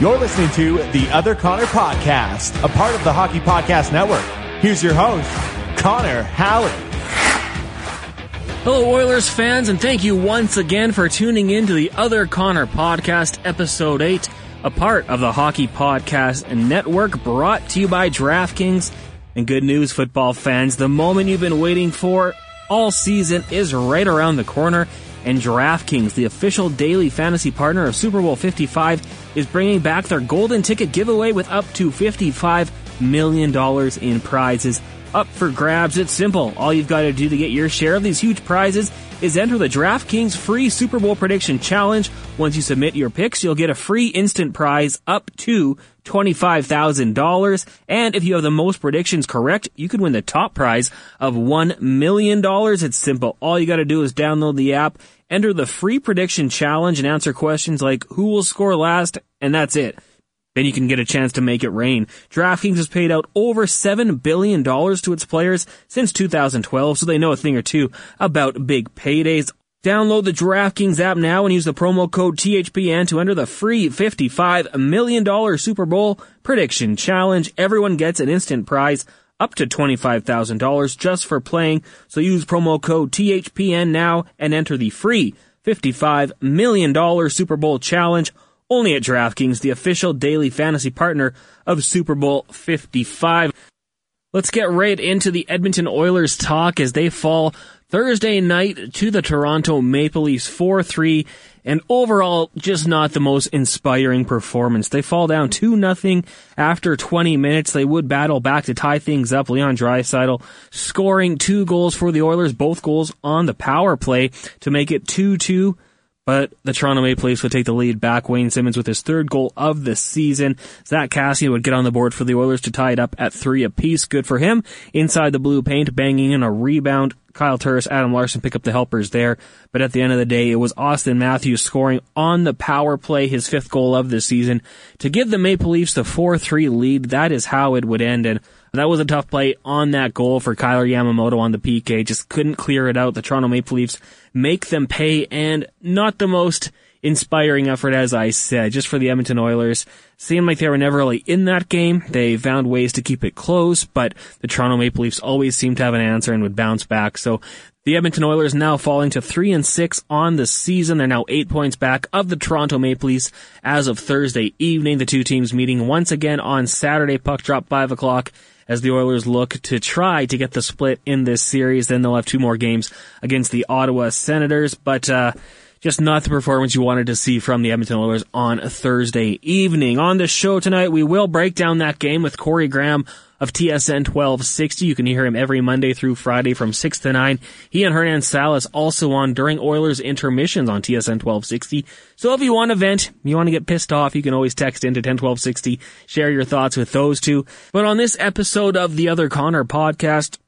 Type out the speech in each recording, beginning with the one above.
You're listening to The Other Connor Podcast, a part of the Hockey Podcast Network. Here's your host, Connor Halley. Hello, Oilers fans, and thank you once again for tuning in to The Other Connor Podcast, Episode 8, a part of the Hockey Podcast Network, brought to you by DraftKings. And good news, football fans, the moment you've been waiting for all season is right around the corner. And DraftKings, the official daily fantasy partner of Super Bowl 55, is bringing back their golden ticket giveaway with up to $55 million in prizes up for grabs. It's simple. All you've got to do to get your share of these huge prizes is enter the DraftKings free Super Bowl prediction challenge. Once you submit your picks, you'll get a free instant prize up to $25,000. And if you have the most predictions correct, you could win the top prize of $1 million. It's simple. All you got to do is download the app, enter the free prediction challenge, and answer questions like who will score last, and that's it. Then you can get a chance to make it rain. DraftKings has paid out over $7 billion to its players since 2012, so they know a thing or two about big paydays. Download the DraftKings app now and use the promo code THPN to enter the free $55 million Super Bowl Prediction Challenge. Everyone gets an instant prize up to $25,000 just for playing, so use promo code THPN now and enter the free $55 million Super Bowl Challenge. Only at DraftKings, the official daily fantasy partner of Super Bowl 55. Let's get right into the Edmonton Oilers talk as they fall Thursday night to the Toronto Maple Leafs 4-3, and overall, just not the most inspiring performance. They fall down 2-0 after 20 minutes. They would battle back to tie things up. Leon Draisaitl scoring two goals for the Oilers, both goals on the power play to make it 2-2. But the Toronto Maple Leafs would take the lead back. Wayne Simmonds with his third goal of the season. Zach Kassian would get on the board for the Oilers to tie it up at 3 apiece. Good for him. Inside the blue paint, banging in a rebound. Kyle Turris, Adam Larsson pick up the helpers there. But at the end of the day, it was Auston Matthews scoring on the power play, his fifth goal of the season, to give the Maple Leafs the 4-3 lead. That is how it would end. And that was a tough play on that goal for Kailer Yamamoto on the PK. Just couldn't clear it out. The Toronto Maple Leafs make them pay, and not the most inspiring effort, as I said, just for the Edmonton Oilers. Seemed like they were never really in that game. They found ways to keep it close, but the Toronto Maple Leafs always seemed to have an answer and would bounce back. So the Edmonton Oilers now falling to 3-6 on the season. They're now 8 points back of the Toronto Maple Leafs as of Thursday evening. The two teams meeting once again on Saturday, puck drop 5 o'clock. As the Oilers look to try to get the split in this series, then they'll have two more games against the Ottawa Senators, but just not the performance you wanted to see from the Edmonton Oilers on Thursday evening. On the show tonight, we will break down that game with Corey Graham of TSN 1260. You can hear him every Monday through Friday from 6 to 9. He and Hernan Salas also on during Oilers intermissions on TSN 1260. So if you want to vent, you want to get pissed off, you can always text into 101260, share your thoughts with those two. But on this episode of The Other Connor Podcast,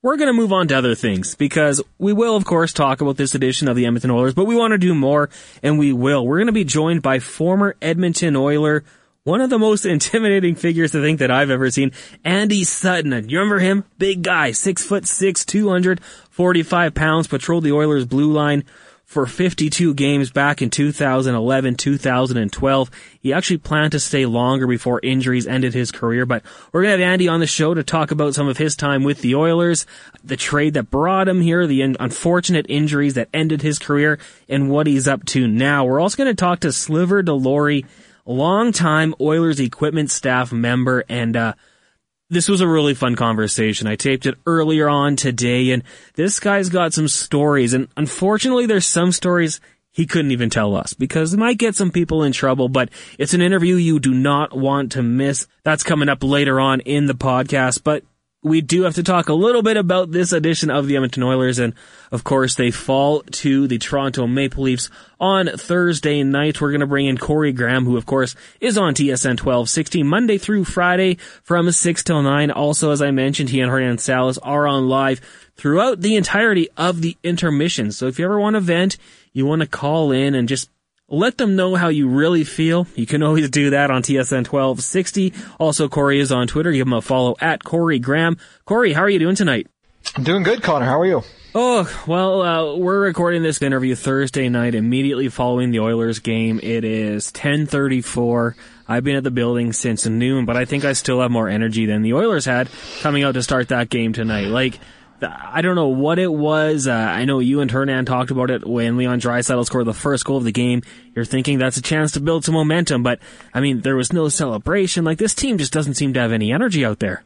we're going to move on to other things, because we will, of course, talk about this edition of the Edmonton Oilers, but we want to do more, and we will. We're going to be joined by former Edmonton Oiler, one of the most intimidating figures, I think, that I've ever seen, Andy Sutton. You remember him? Big guy, 6'6", 245 pounds, patrolled the Oilers' blue line for 52 games back in 2011, 2012. He actually planned to stay longer before injuries ended his career, but we're going to have Andy on the show to talk about some of his time with the Oilers, the trade that brought him here, the unfortunate injuries that ended his career, and what he's up to now. We're also going to talk to Sliver DeLaurie, longtime Oilers equipment staff member, and this was a really fun conversation. I taped it earlier on today, and this guy's got some stories, and unfortunately there's some stories he couldn't even tell us because it might get some people in trouble, but it's an interview you do not want to miss. That's coming up later on in the podcast, but we do have to talk a little bit about this edition of the Edmonton Oilers, and of course they fall to the Toronto Maple Leafs on Thursday night. We're going to bring in Corey Graham, who of course is on TSN 1260 Monday through Friday from 6 till 9. Also, as I mentioned, he and Hernan Salas are on live throughout the entirety of the intermission. So if you ever want to vent, you want to call in and just let them know how you really feel. You can always do that on TSN 1260. Also, Corey is on Twitter. Give him a follow at Corey Graham. Corey, how are you doing tonight? I'm doing good, Connor. How are you? Oh, well, we're recording this interview Thursday night immediately following the Oilers game. It is 10:34. I've been at the building since noon, but I think I still have more energy than the Oilers had coming out to start that game tonight. Like, I don't know what it was. I know you and Hernan talked about it when Leon Draisaitl scored the first goal of the game. You're thinking that's a chance to build some momentum, but, I mean, there was no celebration. Like, this team just doesn't seem to have any energy out there.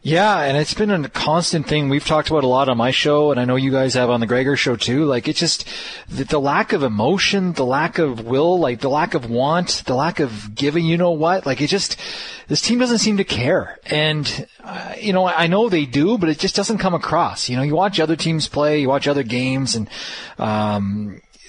Yeah, and it's been a constant thing we've talked about a lot on my show, and I know you guys have on the Gregor show too. Like, it's just the lack of emotion, the lack of will, like the lack of want, the lack of giving, you know what? Like, it just, this team doesn't seem to care. And, you know, I know they do, but it just doesn't come across. You know, you watch other teams play, you watch other games, and,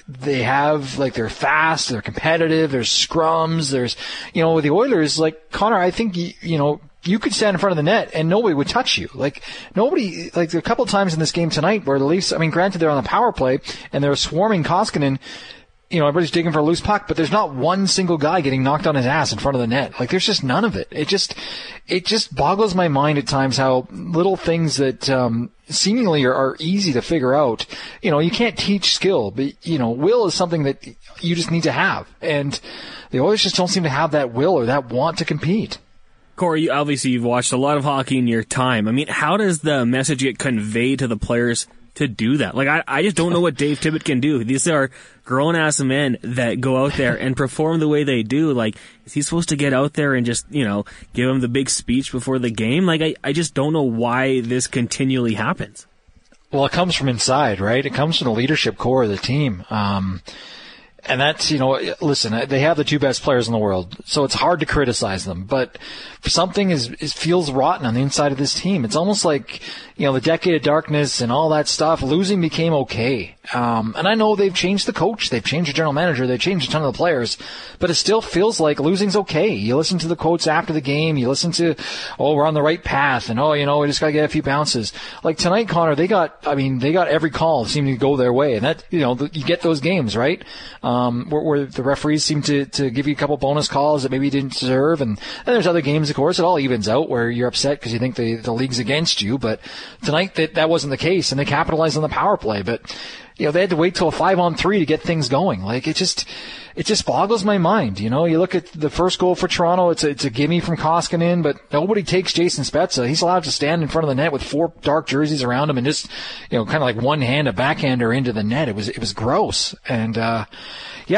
they have, like, they're fast, they're competitive, there's scrums, there's, you know, with the Oilers, like, Connor, I think, you know, you could stand in front of the net and nobody would touch you. Like, nobody, like, there are a couple of times in this game tonight where the Leafs, I mean, granted they're on the power play and they're swarming Koskinen, you know, everybody's digging for a loose puck, but there's not one single guy getting knocked on his ass in front of the net. Like, there's just none of it. It just boggles my mind at times how little things that, seemingly are easy to figure out. You know, you can't teach skill, but, you know, will is something that you just need to have. And the Oilers just don't seem to have that will or that want to compete. Corey, obviously you've watched a lot of hockey in your time. I mean, how does the message get conveyed to the players to do that? Like, I just don't know what Dave Tippett can do. These are grown-ass men that go out there and perform the way they do. Like, is he supposed to get out there and just, you know, give him the big speech before the game? Like, I just don't know why this continually happens. Well, it comes from inside, right? It comes from the leadership core of the team. And that's, you know, listen, they have the two best players in the world, so it's hard to criticize them. But something is feels rotten on the inside of this team. It's almost like, you know, the decade of darkness and all that stuff, losing became okay. And I know they've changed the coach, they've changed the general manager, they've changed a ton of the players, but it still feels like losing's okay. You listen to the quotes after the game, you listen to, oh, we're on the right path, and oh, you know, we just got to get a few bounces. Like tonight, Connor, they got every call seemed to go their way. And that, you know, you get those games, right? Where the referees seem to give you a couple bonus calls that maybe you didn't deserve. And there's other games, of course, it all evens out where you're upset because you think the league's against you. But tonight that wasn't the case, and they capitalized on the power play. But, you know, they had to wait till a 5-on-3 to get things going. Like, it just boggles my mind. You know, you look at the first goal for Toronto, it's a gimme from Koskinen, but nobody takes Jason Spezza. He's allowed to stand in front of the net with four dark jerseys around him and just, you know, kind of like one hand, a backhander into the net. It was gross. And, yeah,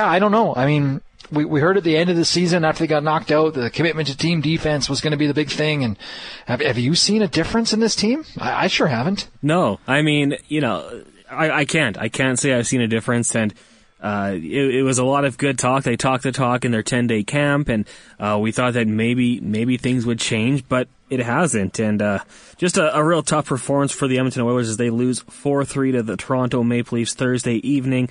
I don't know. I mean, we heard at the end of the season after they got knocked out, the commitment to team defense was going to be the big thing. And have you seen a difference in this team? I sure haven't. No, I mean, you know, I can't. I can't say I've seen a difference. And it was a lot of good talk. They talked the talk in their 10-day camp, and we thought that maybe things would change, but it hasn't. And just a real tough performance for the Edmonton Oilers as they lose 4-3 to the Toronto Maple Leafs Thursday evening.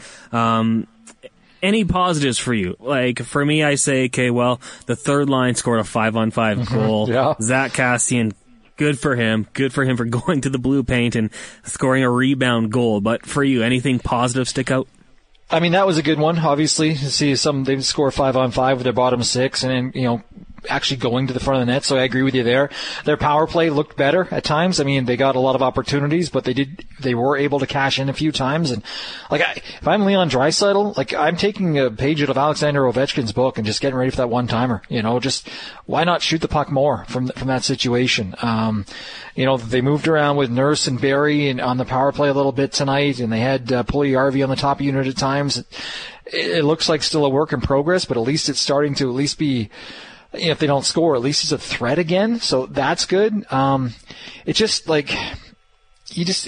Any positives for you? Like, for me, I say, okay, well, the third line scored a 5-on-5 goal. Yeah. Zach Kassian, good for him. Good for him for going to the blue paint and scoring a rebound goal. But for you, anything positive stick out? I mean, that was a good one, obviously. To see some, they score 5-on-5 with their bottom six, and, you know, actually going to the front of the net, so I agree with you there. Their power play looked better at times. I mean, they got a lot of opportunities, but they were able to cash in a few times. And like, if I'm Leon Draisaitl, like, I'm taking a page out of Alexander Ovechkin's book and just getting ready for that one-timer. You know, just why not shoot the puck more from that situation? You know, they moved around with Nurse and Barry and on the power play a little bit tonight, and they had Puljujarvi on the top unit at times. It looks like still a work in progress, but at least it's starting to at least be, if they don't score, at least it's a threat again. So that's good. It's just like, it's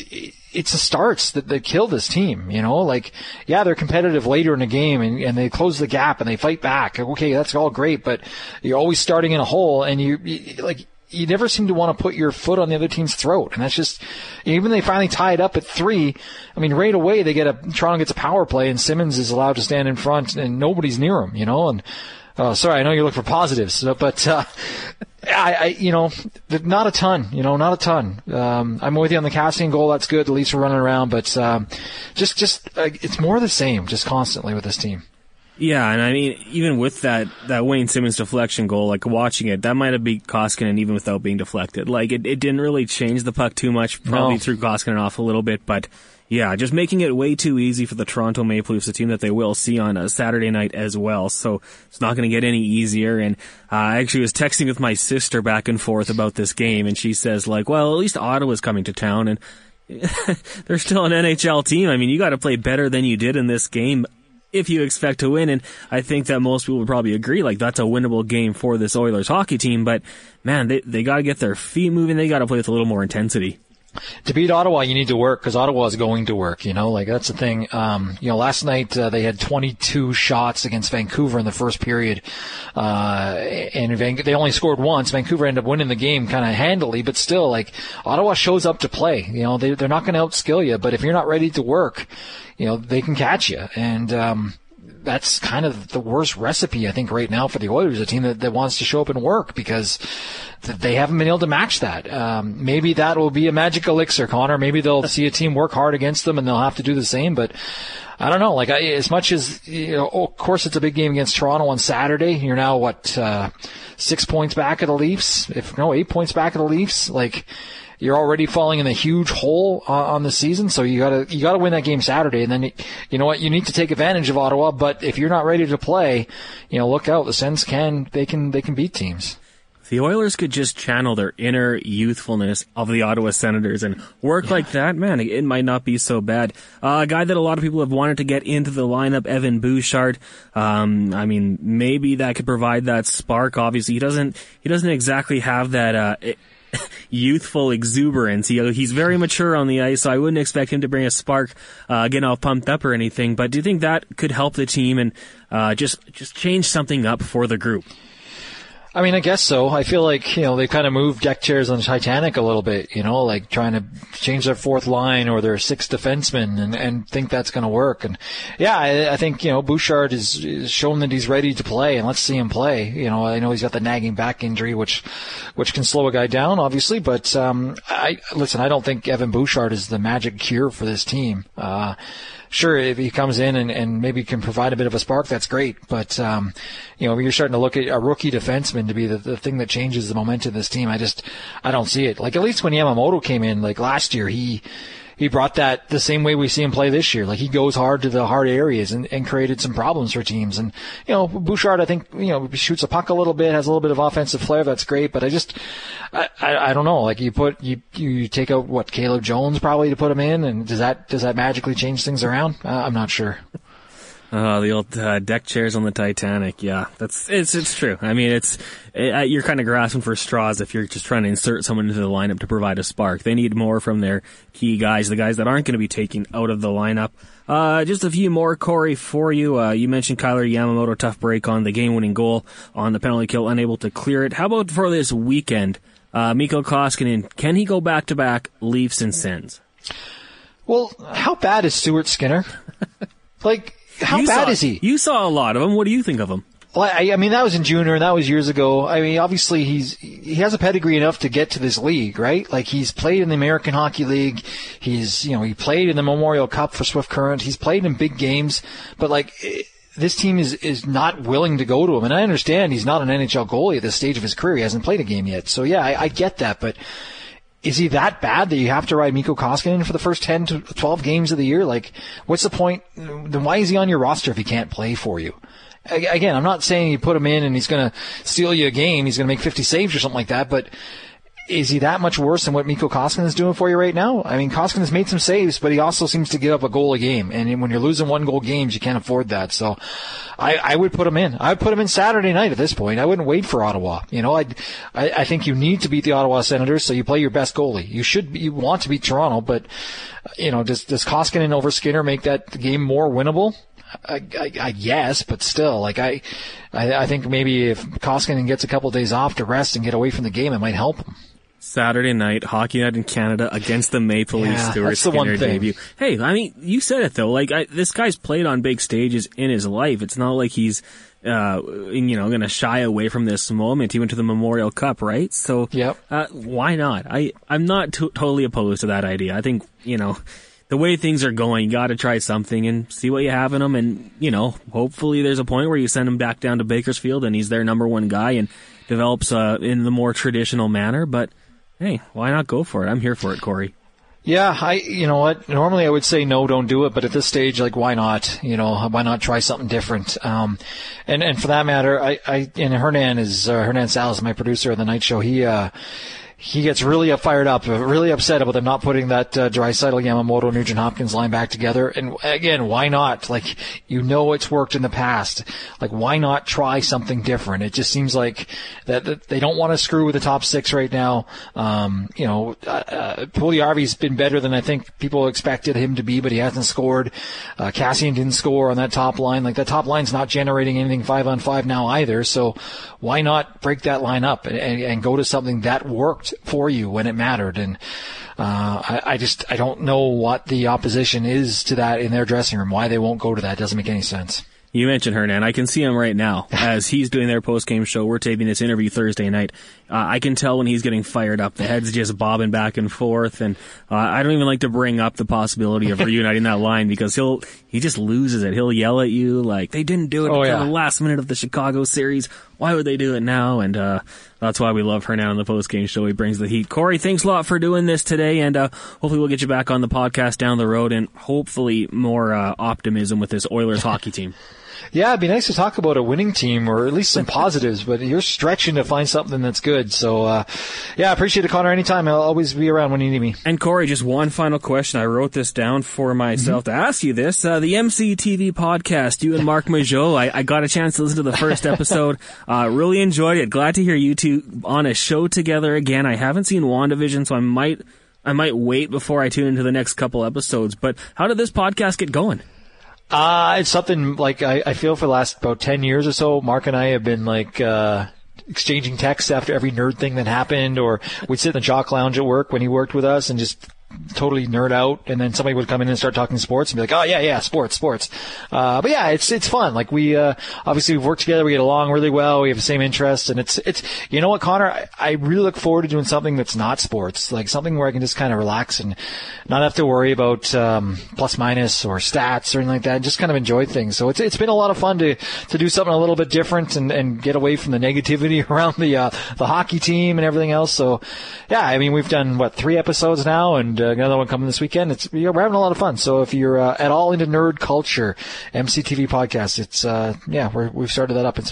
the starts that kill this team, you know? Like, yeah, they're competitive later in the game and they close the gap and they fight back. Okay, that's all great, but you're always starting in a hole and you like, you never seem to want to put your foot on the other team's throat. And that's just, even they finally tie it up at 3. I mean, right away they get Toronto gets a power play and Simmonds is allowed to stand in front and nobody's near him, you know, and, sorry, I know you look for positives, but, not a ton. I'm with you on the Kassian goal. That's good. The Leafs are running around, but, it's more of the same, just constantly with this team. Yeah, and I mean, even with that Wayne Simmonds deflection goal, like watching it, that might have beat Koskinen even without being deflected. Like, it didn't really change the puck too much, probably threw Koskinen off a little bit, but yeah, just making it way too easy for the Toronto Maple Leafs, a team that they will see on a Saturday night as well, so it's not going to get any easier. And I actually was texting with my sister back and forth about this game, and she says, like, well, at least Ottawa's coming to town, and they're still an NHL team. I mean, you got to play better than you did in this game if you expect to win, and I think that most people would probably agree, like, that's a winnable game for this Oilers hockey team, but, man, they got to get their feet moving, they got to play with a little more intensity. To beat Ottawa, you need to work, because Ottawa is going to work, you know, like, that's the thing. Last night they had 22 shots against Vancouver in the first period, and they only scored once. Vancouver ended up winning the game kind of handily, but still, like, Ottawa shows up to play. You know, they're not going to outskill you, but if you're not ready to work, you know, they can catch you, and that's kind of the worst recipe, I think, right now for the Oilers, a team that wants to show up and work, because they haven't been able to match that. Maybe that will be a magic elixir, Connor. Maybe they'll see a team work hard against them and they'll have to do the same, but I don't know. Like, as much as, you know, of course it's a big game against Toronto on Saturday. You're now, 6 points back of the Leafs? 8 points back of the Leafs? Like, you're already falling in a huge hole on the season, so you gotta win that game Saturday, and then you know what, you need to take advantage of Ottawa. But if you're not ready to play, you know, look out. The Sens can beat teams. If the Oilers could just channel their inner youthfulness of the Ottawa Senators and work like that, man, it might not be so bad. A guy that a lot of people have wanted to get into the lineup, Evan Bouchard. I mean, maybe that could provide that spark. Obviously, he doesn't exactly have that. Youthful exuberance. He's very mature on the ice, so I wouldn't expect him to bring a spark, getting all pumped up or anything. But do you think that could help the team and just change something up for the group? I mean, I guess so. I feel like, you know, they kind of moved deck chairs on Titanic a little bit, you know, like trying to change their fourth line or their sixth defenseman and think that's going to work. And yeah, I think, you know, Bouchard is shown that he's ready to play, and let's see him play. You know, I know he's got the nagging back injury, which can slow a guy down, obviously, but, I don't think Evan Bouchard is the magic cure for this team. Sure, if he comes in and maybe can provide a bit of a spark, that's great. But, you know, you're starting to look at a rookie defenseman to be the thing that changes the momentum of this team. I don't see it. Like, at least when Yamamoto came in, like last year, he brought that the same way we see him play this year. Like, he goes hard to the hard areas and created some problems for teams. And, you know, Bouchard, I think, you know, shoots a puck a little bit, has a little bit of offensive flair. That's great. But I don't know. Like, you take out Caleb Jones probably to put him in. And does that magically change things around? I'm not sure. The old deck chairs on the Titanic. Yeah, it's true. I mean, you're kind of grasping for straws if you're just trying to insert someone into the lineup to provide a spark. They need more from their key guys, the guys that aren't going to be taken out of the lineup. Just a few more, Corey, for you. You mentioned Kailer Yamamoto, tough break on the game-winning goal on the penalty kill, unable to clear it. How about for this weekend, Mikko Koskinen, can he go back-to-back Leafs and Sens? Well, how bad is Stuart Skinner? Like... How bad is he? You saw a lot of him. What do you think of him? Well, I mean, that was in junior, and that was years ago. I mean, obviously, he has a pedigree enough to get to this league, right? Like, he's played in the American Hockey League. He played in the Memorial Cup for Swift Current. He's played in big games. But, like, this team is not willing to go to him. And I understand he's not an NHL goalie at this stage of his career. He hasn't played a game yet. So, yeah, I get that. But is he that bad that you have to ride Mikko Koskinen for the first 10 to 12 games of the year? Like, what's the point? Then why is he on your roster if he can't play for you? Again, I'm not saying you put him in and he's going to steal you a game. He's going to make 50 saves or something like that. But is he that much worse than what Mikko Koskinen is doing for you right now? I mean, Koskinen's made some saves, but he also seems to give up a goal a game. And when you're losing one-goal games, you can't afford that. So I would put him in. I would put him in Saturday night at this point. I wouldn't wait for Ottawa. You know, I think you need to beat the Ottawa Senators, so you play your best goalie. You want to beat Toronto, but, you know, does Koskinen over Skinner make that game more winnable? I guess, but still, like I think maybe if Koskinen gets a couple of days off to rest and get away from the game, it might help him. Saturday night, Hockey Night in Canada against the Maple Leafs. Yeah, Stuart Skinner debut. Hey, I mean, you said it though. Like this guy's played on big stages in his life. It's not like he's going to shy away from this moment. He went to the Memorial Cup, right? So, yep. Why not? I'm not totally opposed to that idea. I think the way things are going, you got to try something and see what you have in him. And hopefully there's a point where you send him back down to Bakersfield and he's their number one guy and develops in the more traditional manner, but. Hey, why not go for it? I'm here for it, Corey. Yeah, you know what? Normally I would say no, don't do it, but at this stage, like, why not? Why not try something different? And for that matter, and Hernan Salas, my producer on the night show, he gets really fired up, really upset about them not putting that Draisaitl, Yamamoto, Nugent Hopkins line back together. And again, why not? Like, it's worked in the past. Like, why not try something different? It just seems like that they don't want to screw with the top six right now. Puljujarvi's been better than I think people expected him to be, but he hasn't scored. Kassian didn't score on that top line. Like, that top line's not generating anything 5-on-5 now either. So why not break that line up and go to something that worked for you when it mattered? And I don't know what the opposition is to that in their dressing room, why they won't go to that. Doesn't make any sense. You mentioned Hernan. I can see him right now as he's doing their post-game show. We're taping this interview Thursday night. I can tell when he's getting fired up. The head's just bobbing back and forth, and I don't even like to bring up the possibility of reuniting that line because he just loses it. He'll yell at you like, they didn't do it until the last minute of the Chicago series. Why would they do it now? And that's why we love Hernan on the post-game show. He brings the heat. Corey, thanks a lot for doing this today, and hopefully we'll get you back on the podcast down the road and hopefully more optimism with this Oilers hockey team. Yeah, it'd be nice to talk about a winning team or at least some positives, but you're stretching to find something that's good. So, appreciate it, Connor. Anytime. I'll always be around when you need me. And, Corey, just one final question. I wrote this down for myself to ask you this. The MCTV podcast, you and Marc Majot, I got a chance to listen to the first episode. Really enjoyed it. Glad to hear you two on a show together again. I haven't seen WandaVision, so I might wait before I tune into the next couple episodes. But how did this podcast get going? It's something like I feel for the last about 10 years or so, Mark and I have been like, exchanging texts after every nerd thing that happened, or we'd sit in the jock lounge at work when he worked with us and just totally nerd out, and then somebody would come in and start talking sports and be like, oh yeah, sports. But yeah, it's fun. Like obviously we've worked together, we get along really well, we have the same interests, and it's you know what, Connor, I really look forward to doing something that's not sports, like something where I can just kind of relax and not have to worry about plus minus or stats or anything like that, and just kind of enjoy things. So it's been a lot of fun to do something a little bit different and get away from the negativity around the hockey team and everything else. So yeah, I mean, we've done 3 episodes now, and another one coming this weekend. We're having a lot of fun. So if you're at all into nerd culture, MCTV podcast, it's we've started that up. It's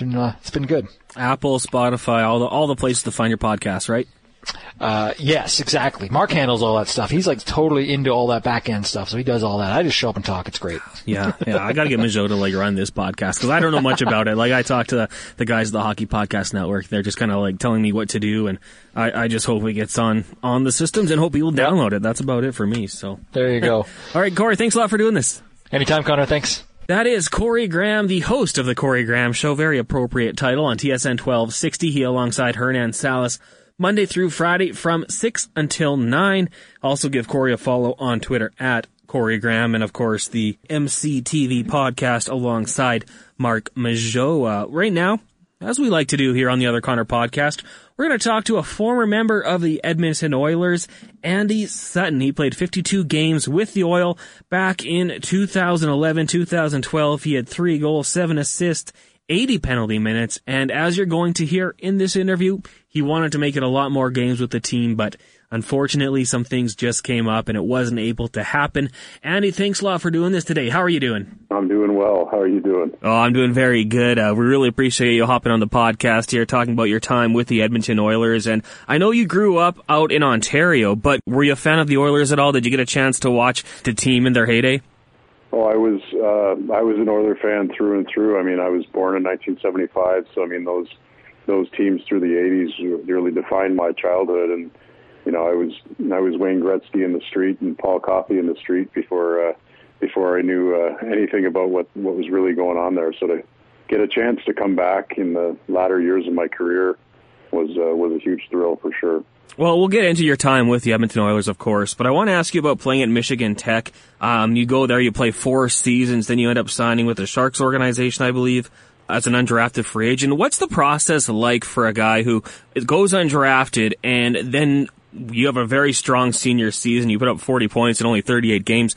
been good. Apple, Spotify, all the places to find your podcast, right? Yes, exactly. Mark handles all that stuff. He's like totally into all that back end stuff, so he does all that. I just show up and talk. It's great. Yeah. I gotta get Majot to run this podcast because I don't know much about it. Like, I talked to the guys of the Hockey Podcast Network. They're just kind of telling me what to do, and I just hope it gets on the systems and hope people download it. That's about it for me. So there you go. All right, Corey, thanks a lot for doing this. Anytime, Connor. Thanks. That is Corey Graham, the host of the Corey Graham Show. Very appropriate title on TSN 1260. He alongside Hernan Salas. Monday through Friday from 6 until 9. Also give Corey a follow on Twitter at Corey Graham, and of course the MCTV podcast alongside Marc Majot. Right now, as we like to do here on the Other Connor podcast, we're going to talk to a former member of the Edmonton Oilers, Andy Sutton. He played 52 games with the Oil back in 2011-2012. He had 3 goals, 7 assists, 80 penalty minutes, and as you're going to hear in this interview, he wanted to make it a lot more games with the team, but unfortunately some things just came up and it wasn't able to happen. Andy, thanks a lot for doing this today. How are you doing? I'm doing well. How are you doing? Oh, I'm doing very good. We really appreciate you hopping on the podcast here, talking about your time with the Edmonton Oilers. And I know you grew up out in Ontario, but were you a fan of the Oilers at all? Did you get a chance to watch the team in their heyday? Oh, I was an Oilers fan through and through. I mean, I was born in 1975, so I mean those teams through the 80s really defined my childhood. And I was Wayne Gretzky in the street and Paul Coffey in the street before before I knew anything about what was really going on there. So to get a chance to come back in the latter years of my career was a huge thrill for sure. Well, we'll get into your time with the Edmonton Oilers, of course, but I want to ask you about playing at Michigan Tech. You go there, you play 4 seasons, then you end up signing with the Sharks organization, I believe, as an undrafted free agent. What's the process like for a guy who goes undrafted and then you have a very strong senior season? You put up 40 points in only 38 games.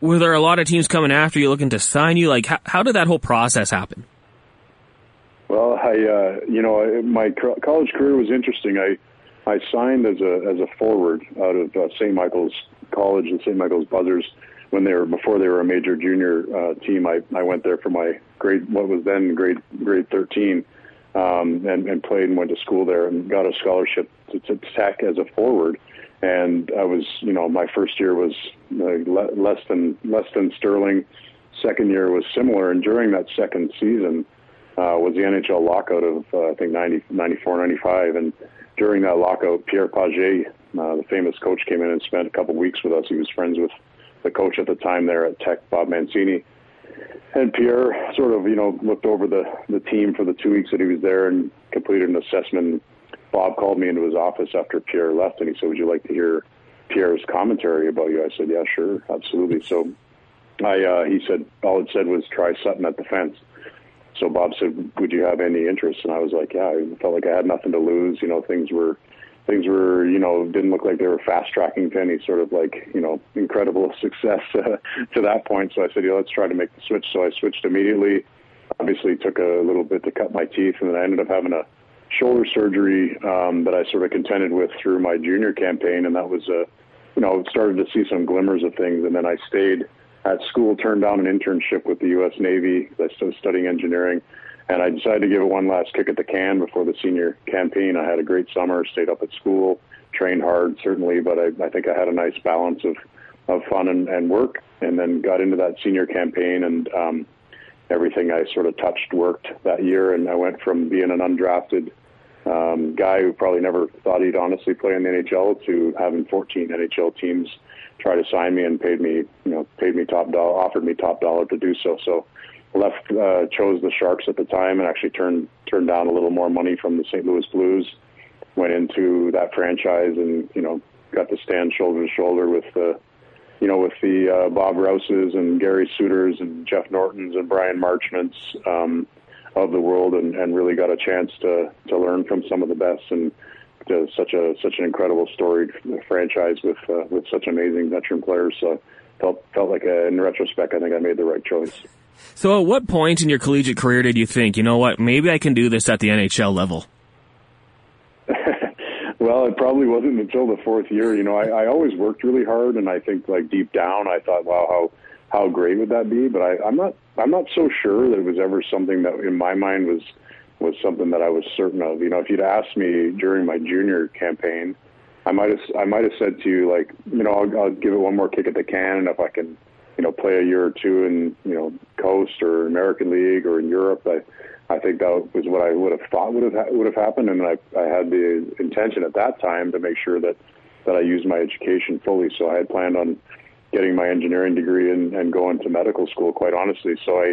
Were there a lot of teams coming after you looking to sign you? Like, how did that whole process happen? Well, my college career was interesting. I signed as a forward out of St. Michael's College and St. Michael's Buzzers before they were a major junior team. I went there for my grade 13, and played and went to school there and got a scholarship to Tech as a forward. And I was, my first year was less than sterling. Second year was similar, and during that second season was the NHL lockout of I think 94, 95, and during that lockout, Pierre Paget, the famous coach, came in and spent a couple weeks with us. He was friends with the coach at the time there at Tech, Bob Mancini. And Pierre sort of, looked over the team for the 2 weeks that he was there and completed an assessment. Bob called me into his office after Pierre left, and he said, "Would you like to hear Pierre's commentary about you?" I said, "Yeah, sure, absolutely." So he said, all it said was, "Try Sutton at the fence." So Bob said, "Would you have any interest?" And I was like, "Yeah." I felt like I had nothing to lose. Things were, didn't look like they were fast tracking to any sort of incredible success to that point. So I said, let's try to make the switch. So I switched immediately. Obviously, took a little bit to cut my teeth, and then I ended up having a shoulder surgery that I sort of contended with through my junior campaign, and that was, started to see some glimmers of things, and then I stayed at school, turned down an internship with the U.S. Navy. I was studying engineering, and I decided to give it one last kick at the can before the senior campaign. I had a great summer, stayed up at school, trained hard, certainly, but I think I had a nice balance of fun and work, and then got into that senior campaign, and everything I sort of touched worked that year, and I went from being an undrafted guy who probably never thought he'd honestly play in the NHL to having 14 NHL teams try to sign me and paid me top dollar, offered me top dollar to do so. So chose the Sharks at the time and actually turned down a little more money from the St. Louis Blues. Went into that franchise and got to stand shoulder to shoulder with the Bob Rouses and Gary Suters and Jeff Nortons and Brian Marchments of the world, and really got a chance to learn from some of the best, and such an incredible storied franchise with such amazing veteran players. So felt like in retrospect, I think I made the right choice. So at what point in your collegiate career did you think, you know what, maybe I can do this at the NHL level? Well, it probably wasn't until the fourth year. I always worked really hard, and I think deep down I thought, wow, how great would that be? But I'm not so sure that it was ever something that in my mind was something that I was certain of. If you'd asked me during my junior campaign, I might have said to you, I'll give it one more kick at the can, and if I can, play a year or two in, Coast or American League or in Europe, I think that was what I would have thought would have happened. And I had the intention at that time to make sure that I used my education fully. So I had planned on getting my engineering degree and going to medical school, quite honestly. So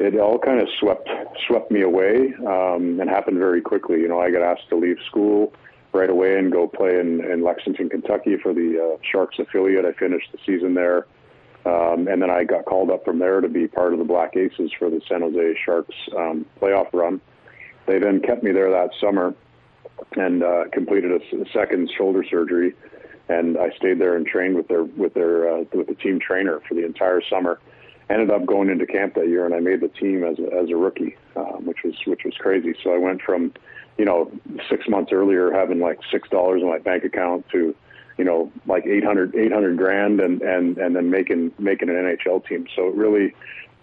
it all kind of swept me away and happened very quickly. I got asked to leave school right away and go play in Lexington, Kentucky for the Sharks affiliate. I finished the season there. And then I got called up from there to be part of the Black Aces for the San Jose Sharks playoff run. They then kept me there that summer and completed a second shoulder surgery, and I stayed there and trained with the team trainer for the entire summer. Ended up going into camp that year, and I made the team as a rookie, which was crazy. So I went from 6 months earlier having $6 in my bank account to 800 grand and then making an NHL team. So it really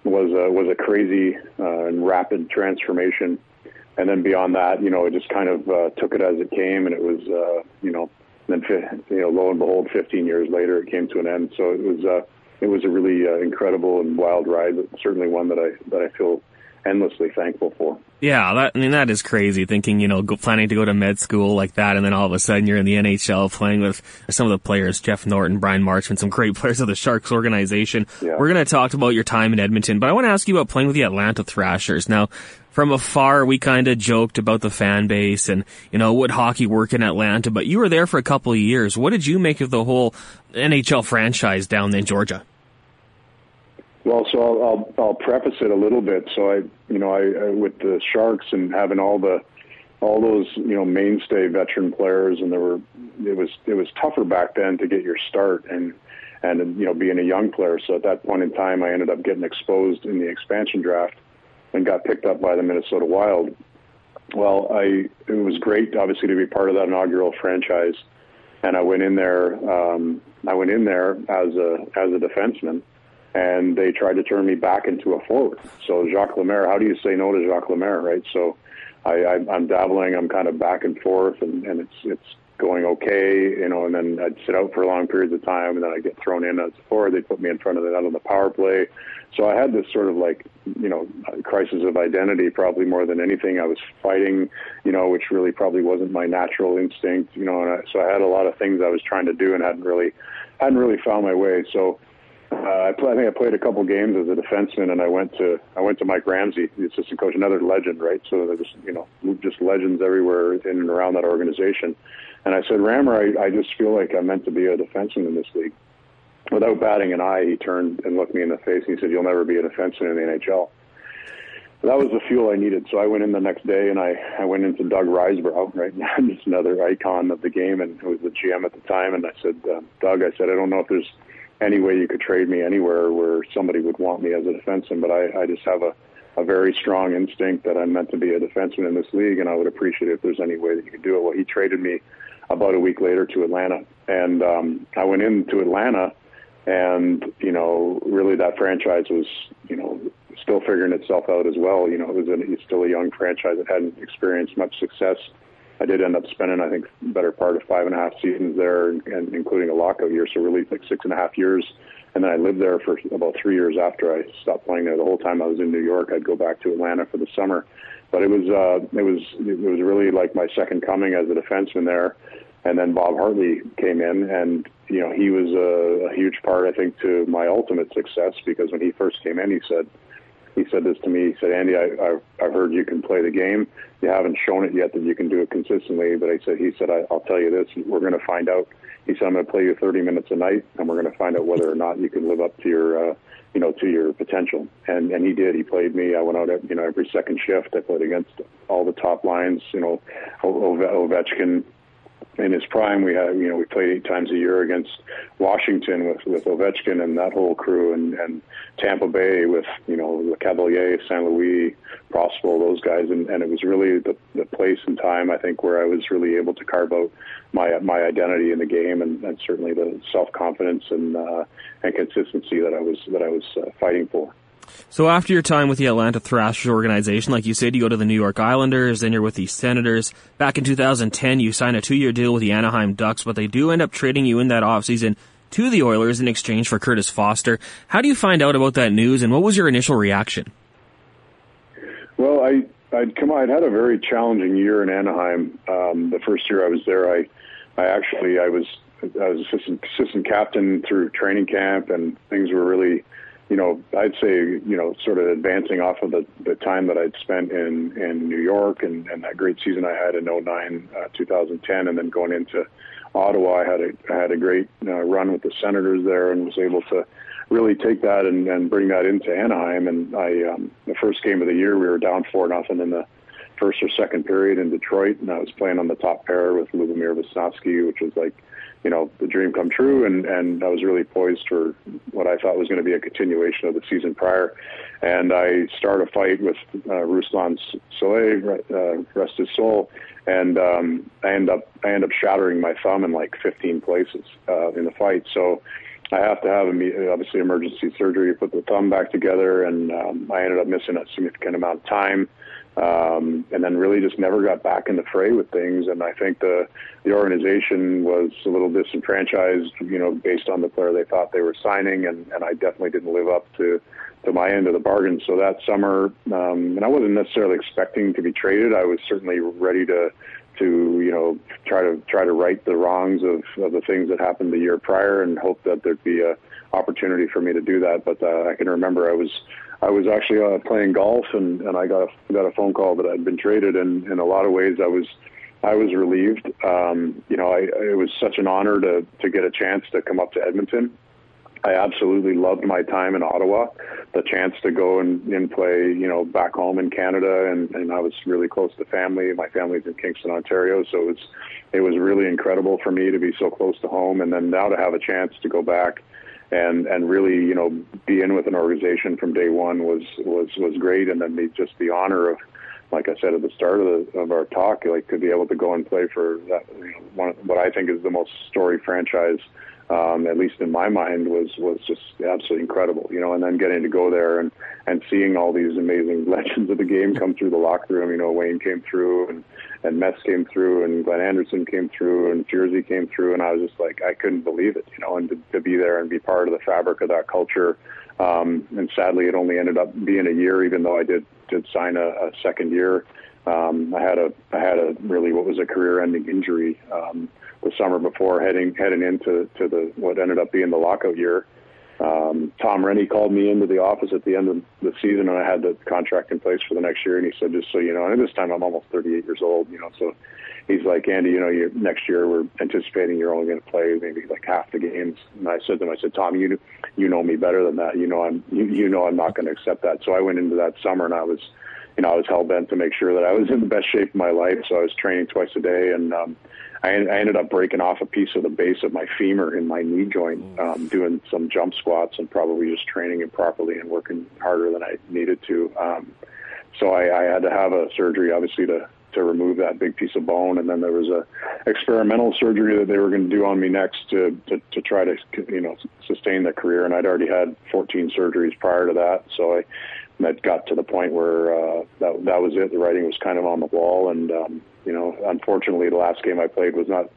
was a crazy and rapid transformation. And then beyond that, it just kind of took it as it came, and it was then lo and behold, 15 years later it came to an end. So it was a really incredible and wild ride, but certainly one that I feel endlessly thankful for. Yeah, that is crazy, thinking, planning to go to med school like that, and then all of a sudden you're in the NHL playing with some of the players, Jeff Norton, Brian Marchment, some great players of the Sharks organization. Yeah. We're going to talk about your time in Edmonton, but I want to ask you about playing with the Atlanta Thrashers. Now, from afar, we kind of joked about the fan base and, would hockey work in Atlanta, but you were there for a couple of years. What did you make of the whole NHL franchise down in Georgia? Well, so I'll preface it a little bit. So I with the Sharks and having all those mainstay veteran players, and it was tougher back then to get your start and being a young player. So at that point in time, I ended up getting exposed in the expansion draft and got picked up by the Minnesota Wild. Well, it was great, obviously, to be part of that inaugural franchise, and I went in there. I went in there as a defenseman. And they tried to turn me back into a forward. So Jacques Lemaire, how do you say no to Jacques Lemaire, right? So I'm dabbling, I'm kind of back and forth, and it's going okay, and then I'd sit out for long periods of time, and then I'd get thrown in as a forward. They'd put me in front of the net on the power play. So I had this sort of crisis of identity probably more than anything. I was fighting, which really probably wasn't my natural instinct, and so I had a lot of things I was trying to do and hadn't really found my way. So I think I played a couple games as a defenseman, and I went to Mike Ramsey, the assistant coach, another legend, right? So there's just legends everywhere in and around that organization. And I said, Rammer, I just feel like I'm meant to be a defenseman in this league. Without batting an eye, he turned and looked me in the face, and he said, "You'll never be a defenseman in the NHL." That was the fuel I needed. So I went in the next day, and I went into Doug Riseborough, right? Just another icon of the game, and who was the GM at the time. And I said, "Doug, I don't know if there's any way you could trade me anywhere where somebody would want me as a defenseman, but I just have a very strong instinct that I'm meant to be a defenseman in this league, and I would appreciate it if there's any way that you could do it." Well, he traded me about a week later to Atlanta, and I went into Atlanta, and really that franchise was still figuring itself out as well. It's still a young franchise that hadn't experienced much success. I did end up spending, I think, the better part of 5.5 seasons there, and including a lockout year, so really 6.5 years. And then I lived there for about 3 years after I stopped playing there. The whole time I was in New York, I'd go back to Atlanta for the summer. But it was really like my second coming as a defenseman there. And then Bob Hartley came in, and he was a huge part, I think, to my ultimate success, because when he first came in, he said this to me. He said, "Andy, I've heard you can play the game. You haven't shown it yet that you can do it consistently. But I'll tell you this. We're going to find out." He said, "I'm going to play you 30 minutes a night, and we're going to find out whether or not you can live up to your, to your potential." And he did. He played me. I went out every second shift. I played against all the top lines. Ovechkin. In his prime, we played 8 times a year against Washington with Ovechkin and that whole crew, and Tampa Bay with Le Cavalier, Saint Louis, Prospol, those guys, and it was really the place and time, I think, where I was really able to carve out my identity in the game, and certainly the self confidence and consistency that I was fighting for. So after your time with the Atlanta Thrashers organization, like you said, you go to the New York Islanders, then you're with the Senators. Back in 2010, you sign a 2-year deal with the Anaheim Ducks, but they do end up trading you in that offseason to the Oilers in exchange for Curtis Foster. How do you find out about that news, and what was your initial reaction? Well, I'd had a very challenging year in Anaheim. The first year I was there, I was assistant captain through training camp, and things were really... I'd say, sort of advancing off of the time that I'd spent in New York and that great season I had in 2009, 2010, and then going into Ottawa, I had a great run with the Senators there, and was able to really take that and bring that into Anaheim. And the first game of the year, we were down 4-0 in the first or second period in Detroit, and I was playing on the top pair with Lubomir Visnovsky, which was like, the dream come true, and I was really poised for what I thought was going to be a continuation of the season prior. And I start a fight with Ruslan Soleil, rest his soul, and I end up shattering my thumb in like 15 places in the fight. So I have to have obviously emergency surgery to put the thumb back together, and I ended up missing a significant amount of time. And then really just never got back in the fray with things. And I think the organization was a little disenfranchised, based on the player they thought they were signing. And I definitely didn't live up to to my end of the bargain. So that summer, and I wasn't necessarily expecting to be traded. I was certainly ready to try to right the wrongs of the things that happened the year prior, and hope that there'd be a opportunity for me to do that. But I can remember I was actually playing golf, and I got a phone call that I'd been traded, and in a lot of ways I was relieved. It was such an honor to get a chance to come up to Edmonton. I absolutely loved my time in Ottawa, the chance to go and play, back home in Canada. And I was really close to family. My family's in Kingston, Ontario. So it was really incredible for me to be so close to home. And then now to have a chance to go back and really, be in with an organization from day one was great. And then the honor of, like I said at the start of our talk, like to be able to go and play for that, what I think is the most storied franchise, at least in my mind, was just absolutely incredible, and then getting to go there and seeing all these amazing legends of the game come through the locker room. Wayne came through and Metz came through and Glenn Anderson came through and Jersey came through, and I was just like, I couldn't believe it, and to be there and be part of the fabric of that culture. And sadly, it only ended up being a year, even though I did sign a second year. I had a really what was a career-ending injury the summer before heading into the what ended up being the lockout year. Tom Renney called me into the office at the end of the season, and I had the contract in place for the next year. And he said, just so you know, and at this time I'm almost 38 years old, so he's like, Andy, next year we're anticipating you're only going to play maybe like half the games. And I said to him, Tom, you know me better than that. I'm not going to accept that. So I went into that summer, and I was hell bent to make sure that I was in the best shape of my life. So I was training twice a day, and I ended up breaking off a piece of the base of my femur in my knee joint, doing some jump squats and probably just training improperly and working harder than I needed to. So I had to have a surgery, obviously, to remove that big piece of bone. And then there was a experimental surgery that they were going to do on me next to try to, sustain the career. And I'd already had 14 surgeries prior to that. So that got to the point where that was it. The writing was kind of on the wall. And, unfortunately, the last game I played was not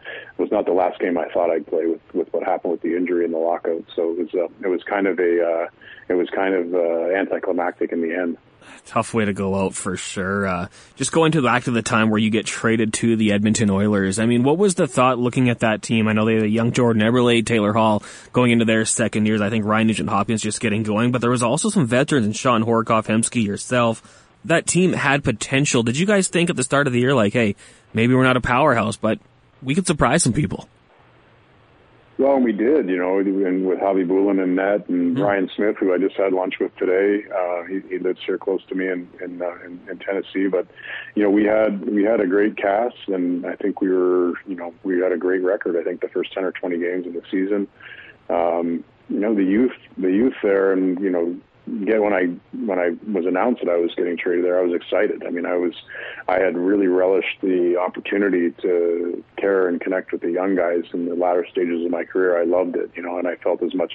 the last game I thought I'd play with what happened with the injury and the lockout. So it was kind of anticlimactic in the end. Tough way to go out for sure. Just going back to the time where you get traded to the Edmonton Oilers. I mean, what was the thought looking at that team? I know they had a young Jordan Eberle, Taylor Hall going into their second years. I think Ryan Nugent-Hopkins just getting going, but there was also some veterans and Sean Horikoff-Hemsky, yourself. That team had potential. Did you guys think at the start of the year, like, hey, maybe we're not a powerhouse, but we could surprise some people? Well, we did, and with Javi Bulin and Nett and Ryan Smith, who I just had lunch with today. He lives here close to me in Tennessee. But, we had a great cast, and I think we had a great record, I think, the first 10 or 20 games of the season. The youth there, and, when I was announced that I was getting traded there, I was excited. I mean, I had really relished the opportunity to care and connect with the young guys in the latter stages of my career. I loved it, and I felt as much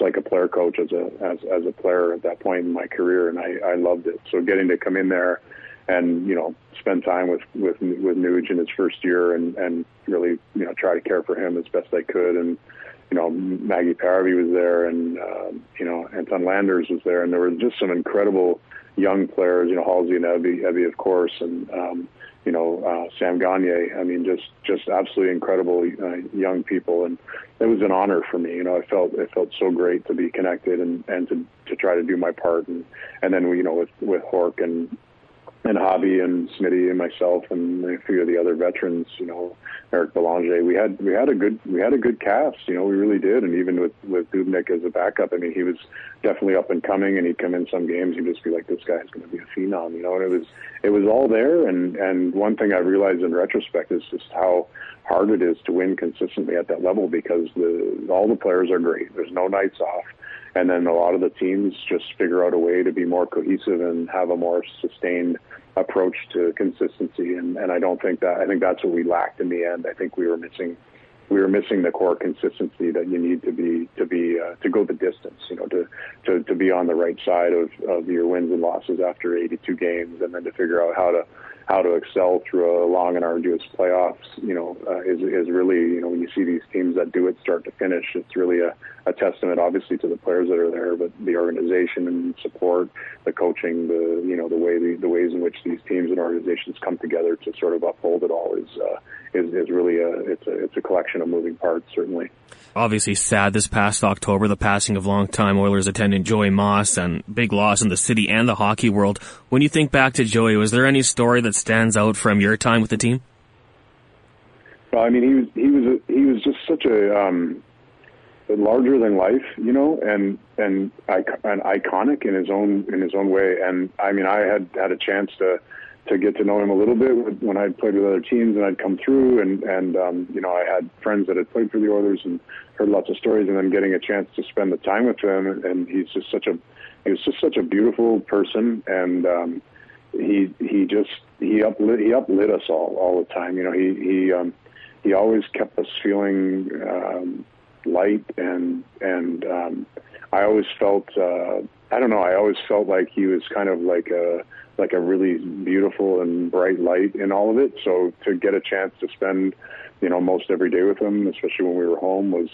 like a player coach as a player at that point in my career, and I loved it. So getting to come in there and spend time with Nuge in his first year and really try to care for him as best I could, and Maggie Paravi was there, and Anton Landers was there, and there were just some incredible young players. Halsey and Ebby, of course, and Sam Gagne. I mean, just absolutely incredible young people, and it was an honor for me. It felt so great to be connected and to try to do my part, and then with Hork and Javi and Smitty and myself and a few of the other veterans, Eric Belanger, we had a good cast, we really did. And even with Dubnik as a backup, I mean, he was definitely up and coming, and he'd come in some games, you'd just be like, this guy's going to be a phenom, and it was all there. And one thing I realized in retrospect is just how hard it is to win consistently at that level, because all the players are great. There's no nights off. And then a lot of the teams just figure out a way to be more cohesive and have a more sustained approach to consistency. And I think that's what we lacked in the end. I think we were missing we were missing the core consistency that you need to go the distance, you know, to be on the right side of your wins and losses after 82 games, and then to figure out how to excel through a long and arduous playoffs, you know, is really, you know, when you see these teams that do it start to finish, it's really a testament, obviously, to the players that are there, but the organization and support, the coaching, the ways in which these teams and organizations come together to sort of uphold it all is really it's a collection of moving parts, certainly. Obviously sad this past October, the passing of longtime Oilers attendant Joey Moss, and big loss in the city and the hockey world. When you think back to Joey, was there any story that stands out from your time with the team? Well, I mean, he was just such a larger than life, you know, and iconic in his own way. And I mean, I had a chance to get to know him a little bit when I played with other teams, and I'd come through, and you know, I had friends that had played for the Oilers and heard lots of stories, and then getting a chance to spend the time with him. And he was just such a beautiful person, and he uplit us all the time. You know, he always kept us feeling light, and I always felt I always felt like he was kind of like a really beautiful and bright light in all of it. So to get a chance to spend, you know, most every day with him, especially when we were home, was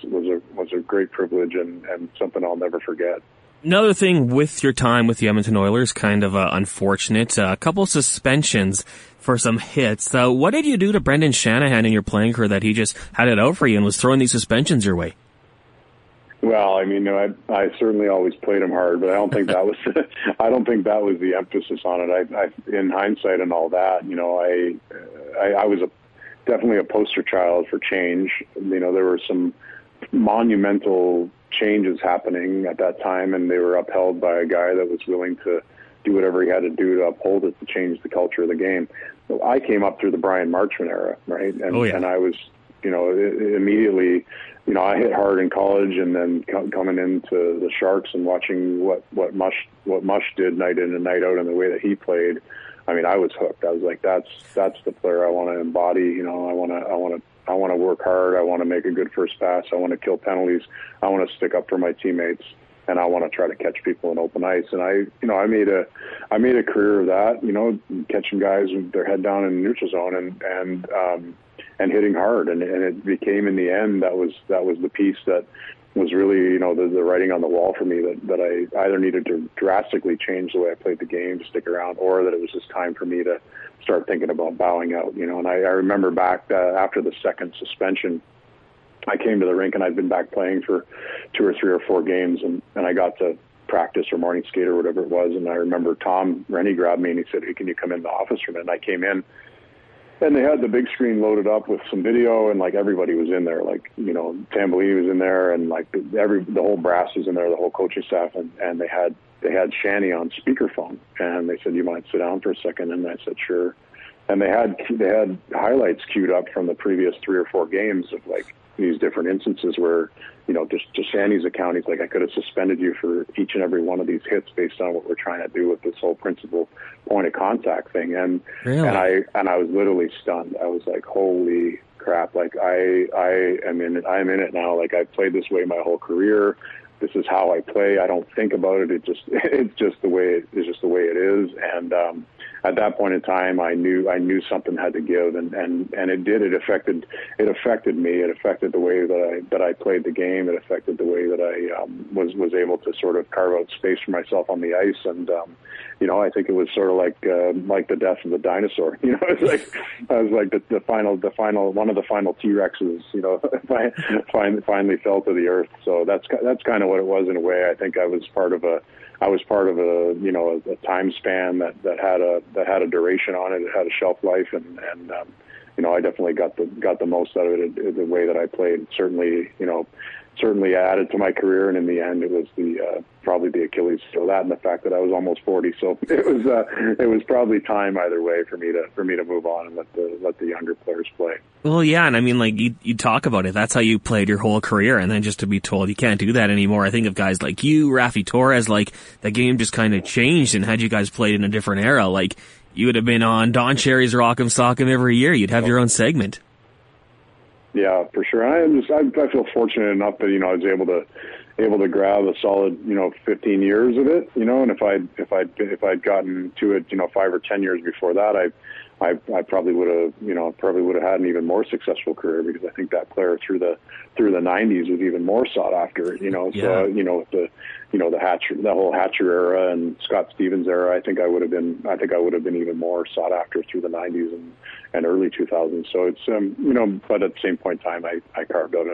a great privilege and something I'll never forget. Another thing with your time with the Edmonton Oilers, kind of unfortunate, a couple suspensions for some hits. What did you do to Brendan Shanahan in your playing career that he just had it out for you and was throwing these suspensions your way? Well, I mean, I certainly always played him hard, but I don't think that was the emphasis on it. I in hindsight and all that, you know, I was definitely a poster child for change. You know, there were some monumental changes happening at that time, and they were upheld by a guy that was willing to do whatever he had to do to uphold it, to change the culture of the game. So I came up through the Brian Marchment era, right? And, oh, yeah. And I was, you know, immediately, you know, I hit hard in college, and then coming into the Sharks and watching what Mush did night in and night out and the way that he played. I mean, I was hooked. I was like, that's the player I want to embody. You know, I want to work hard. I want to make a good first pass. I want to kill penalties. I want to stick up for my teammates, and I want to try to catch people in open ice. And I made a career of that. You know, catching guys with their head down in the neutral zone and hitting hard. And it became, in the end, that was the piece that was really, you know, the writing on the wall for me, that I either needed to drastically change the way I played the game to stick around, or that it was just time for me to start thinking about bowing out, you know. And I remember back after the second suspension, I came to the rink, and I'd been back playing for 2 or 3 or 4 games, and I got to practice or morning skate or whatever it was. And I remember Tom Renney grabbed me, and he said, "Hey, can you come in the office for a minute?" And I came in, and they had the big screen loaded up with some video, and like everybody was in there, like, you know, Tambellini was in there, and like the whole brass was in there, the whole coaching staff, and they had Shanny on speakerphone, and they said, "You might sit down for a second," and I said, "Sure." And they had highlights queued up from the previous 3 or 4 games of like these different instances where, you know, just to Shanny's account, he's like, "I could have suspended you for each and every one of these hits based on what we're trying to do with this whole principal point of contact thing." And really? and I was literally stunned. I was like, "Holy crap!" Like I'm in it now. Like, I've played this way my whole career. This is how I play. I don't think about it. It's just the way it is. And at that point in time, I knew something had to give, and it did. It affected me. It affected the way that I played the game. It affected the way that I was able to sort of carve out space for myself on the ice. And you know, I think it was sort of like the death of the dinosaur. You know, it's like I was like the final one of the final T-Rexes. You know, finally fell to the earth. So that's kind of what it was in a way. I think I was part of a, you know, a time span that had a duration on it. It had a shelf life, and you know, I definitely got the most out of it the way that I played. Certainly added to my career, and in the end, it was probably the Achilles heel, that and the fact that I was almost 40. So it was probably time either way for me to move on and let the younger players play. Well, yeah, and I mean, like you talk about it, that's how you played your whole career, and then just to be told you can't do that anymore. I think of guys like you, Rafi Torres. Like, the game just kind of changed, and had you guys played in a different era, like, you would have been on Don Cherry's Rock'em Sock'em every year. You'd have your own segment. Yeah, for sure. I feel fortunate enough that, you know, I was able to grab a solid, you know, 15 years of it, you know, and if I'd gotten to it, you know, 5 or 10 years before that, I probably would have, you know, had an even more successful career, because I think that player through the 90s was even more sought after, you know. Yeah. So, you know, with the whole Hatcher era and Scott Stevens era, I think I would have been even more sought after through the 90s and early 2000s. So it's, you know, but at the same point in time, I carved out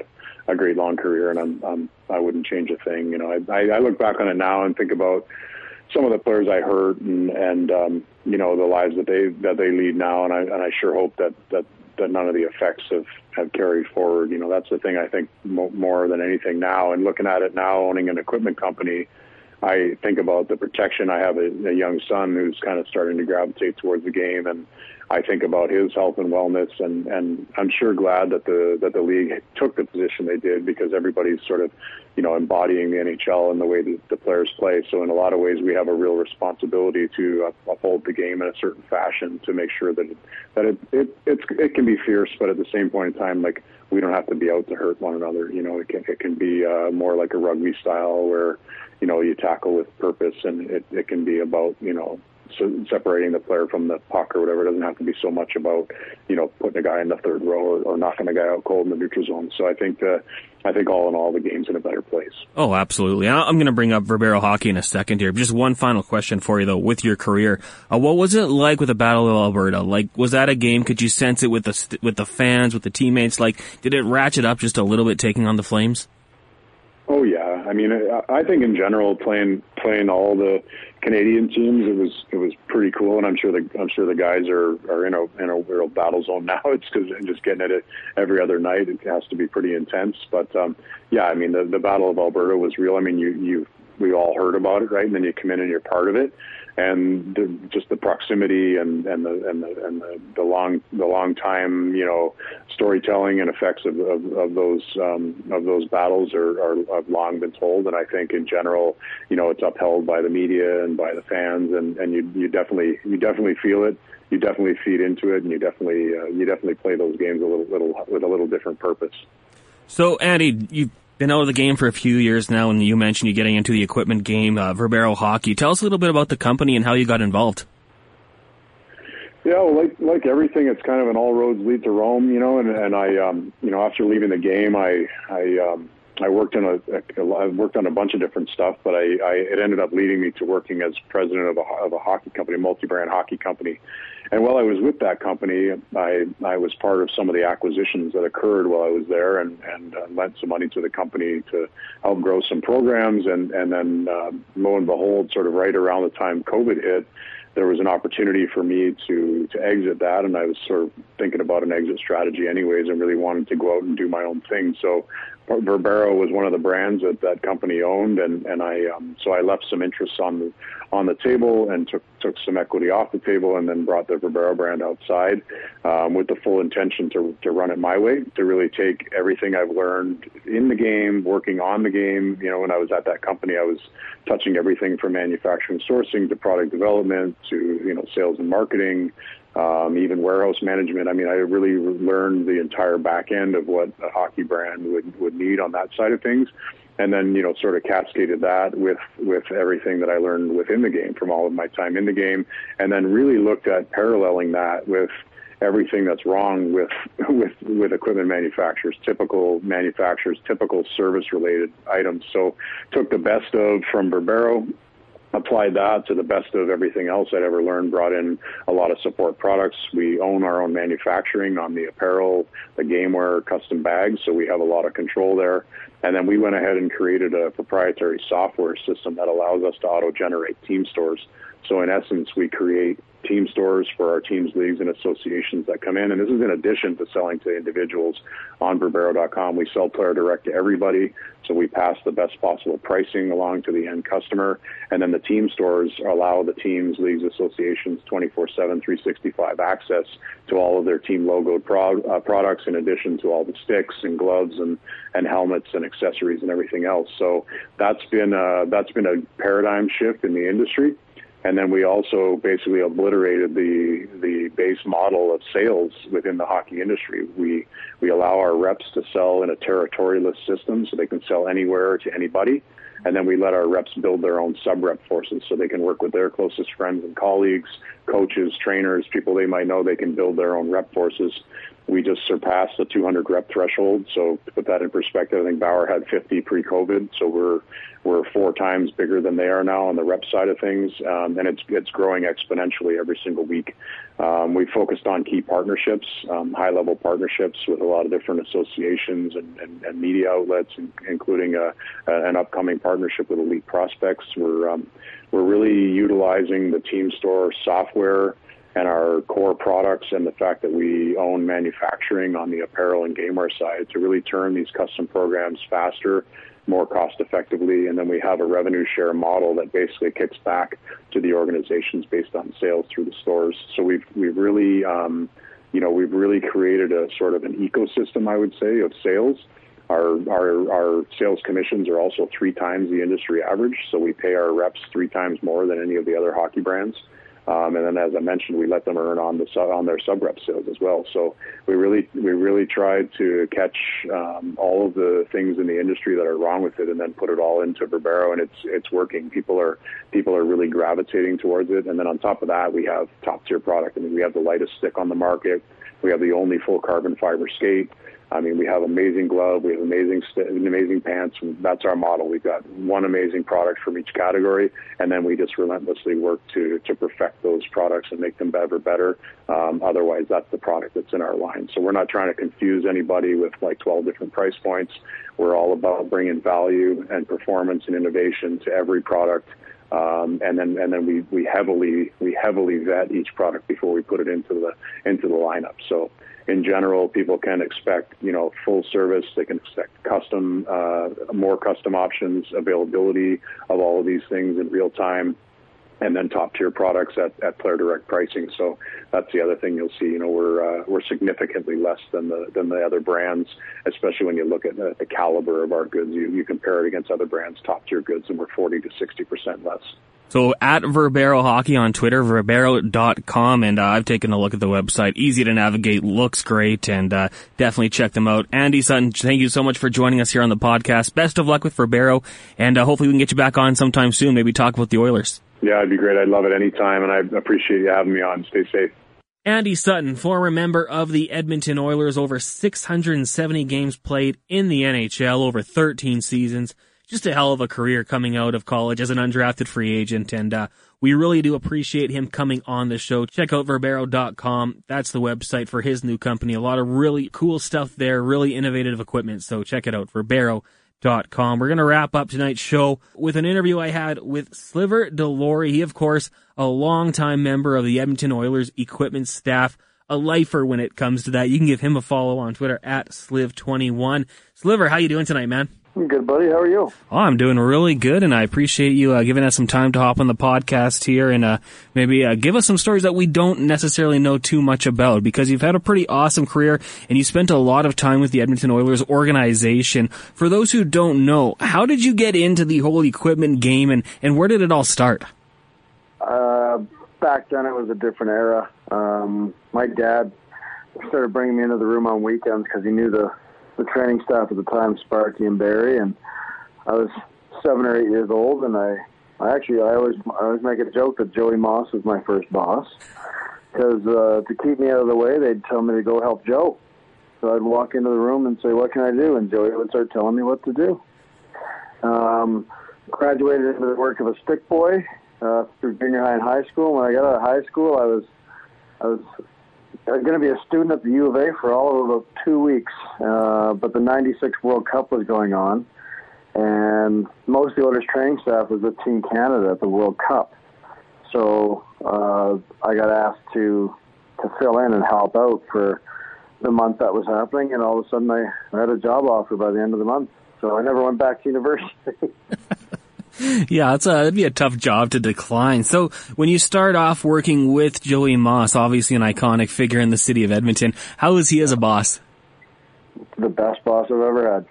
a great long career, and I wouldn't change a thing. You know, I look back on it now and think about some of the players I hurt and you know, the lives that they lead now, and I sure hope that none of the effects have carried forward. You know, that's the thing I think more than anything now. And looking at it now, owning an equipment company, I think about the protection. I have a young son who's kind of starting to gravitate towards the game, and I think about his health and wellness, and I'm sure glad that the league took the position they did, because everybody's sort of, you know, embodying the NHL and the way that the players play. So in a lot of ways, we have a real responsibility to uphold the game in a certain fashion to make sure that it can be fierce, but at the same point in time, like, we don't have to be out to hurt one another. You know, it can be more like a rugby style where, you know, you tackle with purpose, and it can be about, you know, separating the player from the puck or whatever. It doesn't have to be so much about, you know, putting a guy in the third row or knocking a guy out cold in the neutral zone. So I think all in all, the game's in a better place. Oh, absolutely. I'm going to bring up Verbero hockey in a second here. Just one final question for you, though, with your career. What was it like with the Battle of Alberta? Like, was that a game? Could you sense it with the fans, with the teammates? Like, did it ratchet up just a little bit taking on the Flames? Oh, yeah. I mean, I think in general, playing all the Canadian teams, it was pretty cool, and I'm sure the guys are in a real battle zone now. It's because just getting at it every other night, it has to be pretty intense. But yeah, I mean, the Battle of Alberta was real. I mean, we all heard about it, right? And then you come in and you're part of it, and just the proximity and the long time, you know, storytelling and effects of those battles have long been told. And I think in general, you know, it's upheld by the media and by the fans, and you definitely feel it. You definitely feed into it, and you definitely play those games a little with a little different purpose. So, Andy, you've been out of the game for a few years now, and you mentioned you getting into the equipment game, Verbero Hockey. Tell us a little bit about the company and how you got involved. Yeah, well, like everything, it's kind of an all roads lead to Rome, you know. And I, you know, after leaving the game, I worked in I worked on a bunch of different stuff, but it ended up leading me to working as president of a hockey company, multi-brand hockey company. And while I was with that company, I was part of some of the acquisitions that occurred while I was there, and lent some money to the company to help grow some programs. And then lo and behold, sort of right around the time COVID hit, there was an opportunity for me to exit that, and I was sort of thinking about an exit strategy anyways, and really wanted to go out and do my own thing. So Verbero was one of the brands that company owned, and I left some interests on the table, and took some equity off the table, and then brought the Verbero brand outside with the full intention to run it my way, to really take everything I've learned in the game, working on the game. You know, when I was at that company, I was touching everything from manufacturing, sourcing, to product development, to, you know, sales and marketing, even warehouse management. I mean, I really learned the entire back end of what a hockey brand would need on that side of things. And then, you know, sort of cascaded that with everything that I learned within the game from all of my time in the game, and then really looked at paralleling that with everything that's wrong with equipment manufacturers, typical service-related items. So took the best of from Verbero, applied that to the best of everything else I'd ever learned, brought in a lot of support products. We own our own manufacturing on the apparel, the gameware, custom bags, so we have a lot of control there. And then we went ahead and created a proprietary software system that allows us to auto-generate team stores. So in essence, we create team stores for our teams, leagues, and associations that come in. And this is in addition to selling to individuals on Verbero.com. We sell player direct to everybody, so we pass the best possible pricing along to the end customer. And then the team stores allow the teams, leagues, associations 24/7, 365 access to all of their team logoed products, in addition to all the sticks and gloves and helmets and accessories and everything else. So that's been a paradigm shift in the industry. And then we also basically obliterated the base model of sales within the hockey industry. We allow our reps to sell in a territoryless system, so they can sell anywhere to anybody. And then we let our reps build their own sub-rep forces, so they can work with their closest friends and colleagues, coaches, trainers, people they might know. They can build their own rep forces. We just surpassed the 200 rep threshold. So to put that in perspective, I think Bauer had 50 pre-COVID. So we're 4 times bigger than they are now on the rep side of things. And it's growing exponentially every single week. We focused on key partnerships, high-level partnerships with a lot of different associations and media outlets, including an upcoming partnership with Elite Prospects. We're really utilizing the Team Store software and our core products, and the fact that we own manufacturing on the apparel and gameware side, to really turn these custom programs faster, more cost effectively. And then we have a revenue share model that basically kicks back to the organizations based on sales through the stores. So we've really created a sort of an ecosystem, I would say, of sales. Our sales commissions are also 3 times the industry average. So we pay our reps 3 times more than any of the other hockey brands. And then, as I mentioned, we let them earn on their sub-rep sales as well. So we really try to catch all of the things in the industry that are wrong with it, and then put it all into Verbero, and it's working. People are really gravitating towards it. And then on top of that, we have top-tier product. I mean, we have the lightest stick on the market. We have the only full carbon fiber skate. I mean, we have amazing glove, we have amazing pants. That's our model. We've got one amazing product from each category, and then we just relentlessly work to perfect those products and make them better. Otherwise, that's the product that's in our line. So we're not trying to confuse anybody with like 12 different price points. We're all about bringing value and performance and innovation to every product. And then we heavily vet each product before we put it into the lineup. So in general, people can expect, full service. They can expect custom, more custom options, availability of all of these things in real time, and then top tier products at player direct pricing. So that's the other thing you'll see. We're significantly less than the other brands, especially when you look at the caliber of our goods. You compare it against other brands' top tier goods, and we're 40 to 60% less. So at Verbero Hockey on Twitter, verbero.com, and I've taken a look at the website. Easy to navigate, looks great, and definitely check them out. Andy Sutton, thank you so much for joining us here on the podcast. Best of luck with Verbero, and hopefully we can get you back on sometime soon, maybe talk about the Oilers. Yeah, it'd be great. I'd love it anytime, and I appreciate you having me on. Stay safe. Andy Sutton, former member of the Edmonton Oilers, over 670 games played in the NHL, over 13 seasons. Just a hell of a career coming out of college as an undrafted free agent, and we really do appreciate him coming on the show. Check out Verbero.com. That's the website for his new company. A lot of really cool stuff there, really innovative equipment, so check it out, Verbero.com. We're going to wrap up tonight's show with an interview I had with Sliver DeLaurie. He, of course, a longtime member of the Edmonton Oilers equipment staff, a lifer when it comes to that. You can give him a follow on Twitter at Sliv21. Sliver, how you doing tonight, man? Good, buddy. How are you? Oh, I'm doing really good, and I appreciate you giving us some time to hop on the podcast here and maybe give us some stories that we don't necessarily know too much about, because you've had a pretty awesome career, and you spent a lot of time with the Edmonton Oilers organization. For those who don't know, how did you get into the whole equipment game, and where did it all start? Back then, it was a different era. My dad started bringing me into the room on weekends because he knew the training staff at the time, Sparky and Barry, and I was 7 or 8 years old, and I always make a joke that Joey Moss was my first boss, because to keep me out of the way, they'd tell me to go help Joe. So I'd walk into the room and say, what can I do? And Joey would start telling me what to do. Graduated into the work of a stick boy through junior high and high school. When I got out of high school, I was going to be a student at the U of A for all of about 2 weeks, but the 96 World Cup was going on, and most of the Oilers training staff was with Team Canada at the World Cup. So I got asked to fill in and help out for the month that was happening, and all of a sudden I had a job offer by the end of the month. So I never went back to university. Yeah, that'd be a tough job to decline. So when you start off working with Joey Moss, obviously an iconic figure in the city of Edmonton, how was he as a boss? The best boss I've ever had.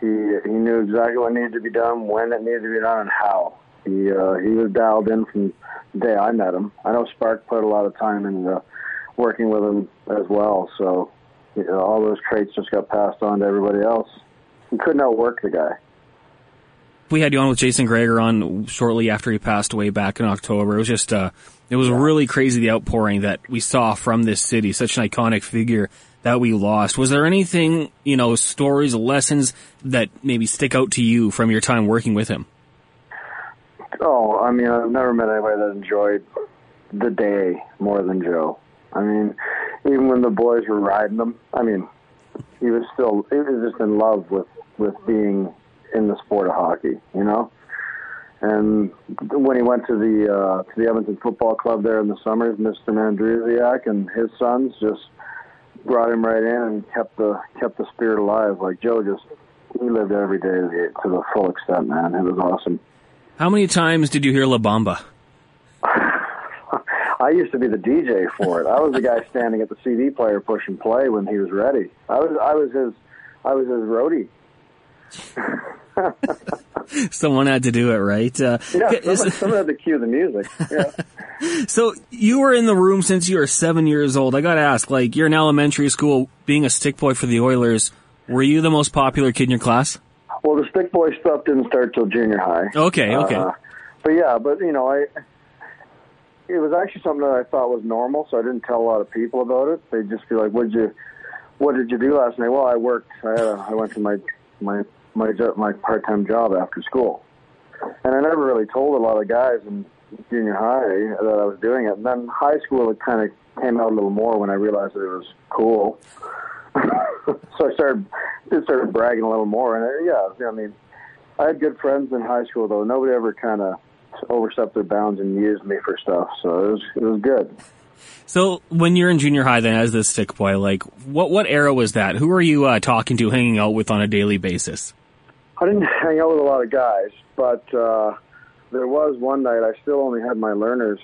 He knew exactly what needed to be done, when it needed to be done, and how. He was dialed in from the day I met him. I know Spark put a lot of time in working with him as well, so all those traits just got passed on to everybody else. He couldn't outwork the guy. We had you on with Jason Gregor on shortly after he passed away back in October. It was just really crazy, the outpouring that we saw from this city, such an iconic figure that we lost. Was there anything, stories, lessons that maybe stick out to you from your time working with him? Oh, I mean, I've never met anybody that enjoyed the day more than Joe. I mean, even when the boys were riding him, I mean, he was just in love with being in the sport of hockey, And when he went to the Edmonton Football Club there in the summers, Mr. Mandrysiak and his sons just brought him right in and kept the spirit alive. Like, Joe he lived every day to the full extent, man. It was awesome. How many times did you hear La Bamba? I used to be the DJ for it. I was the guy standing at the CD player pushing play when he was ready. I was his roadie. Someone had to do it, right? Someone had to cue the music. Yeah. So you were in the room since you were 7 years old. I got to ask, you're in elementary school, being a stick boy for the Oilers. Were you the most popular kid in your class? Well, the stick boy stuff didn't start till junior high. Okay. It was actually something that I thought was normal, so I didn't tell a lot of people about it. They'd just be like, "What did you do last night?" Well, I worked. I went to my part-time job after school, and I never really told a lot of guys in junior high that I was doing it. And then high school, it kind of came out a little more when I realized that it was cool. So I started bragging a little more. And I had good friends in high school, though. Nobody ever kind of overstepped their bounds and used me for stuff, so it was good. So when you're in junior high, then, as this stick boy, what era was that? Who are you talking to, hanging out with on a daily basis? I didn't hang out with a lot of guys, but there was one night I still only had my learner's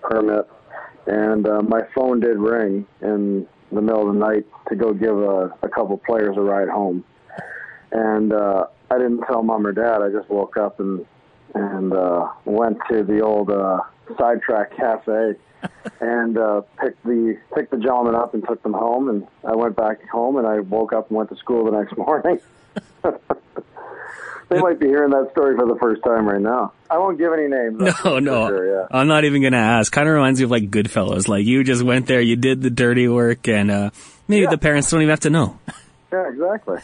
permit, and my phone did ring in the middle of the night to go give a couple players a ride home. And I didn't tell Mom or Dad. I just woke up and went to the old Sidetrack Cafe and picked the gentleman up and took them home. And I went back home, and I woke up and went to school the next morning. They might be hearing that story for the first time right now. I won't give any names. No. Sure, yeah. I'm not even going to ask. Kind of reminds me of Goodfellas. You just went there, you did the dirty work, and maybe the parents don't even have to know. Yeah, exactly.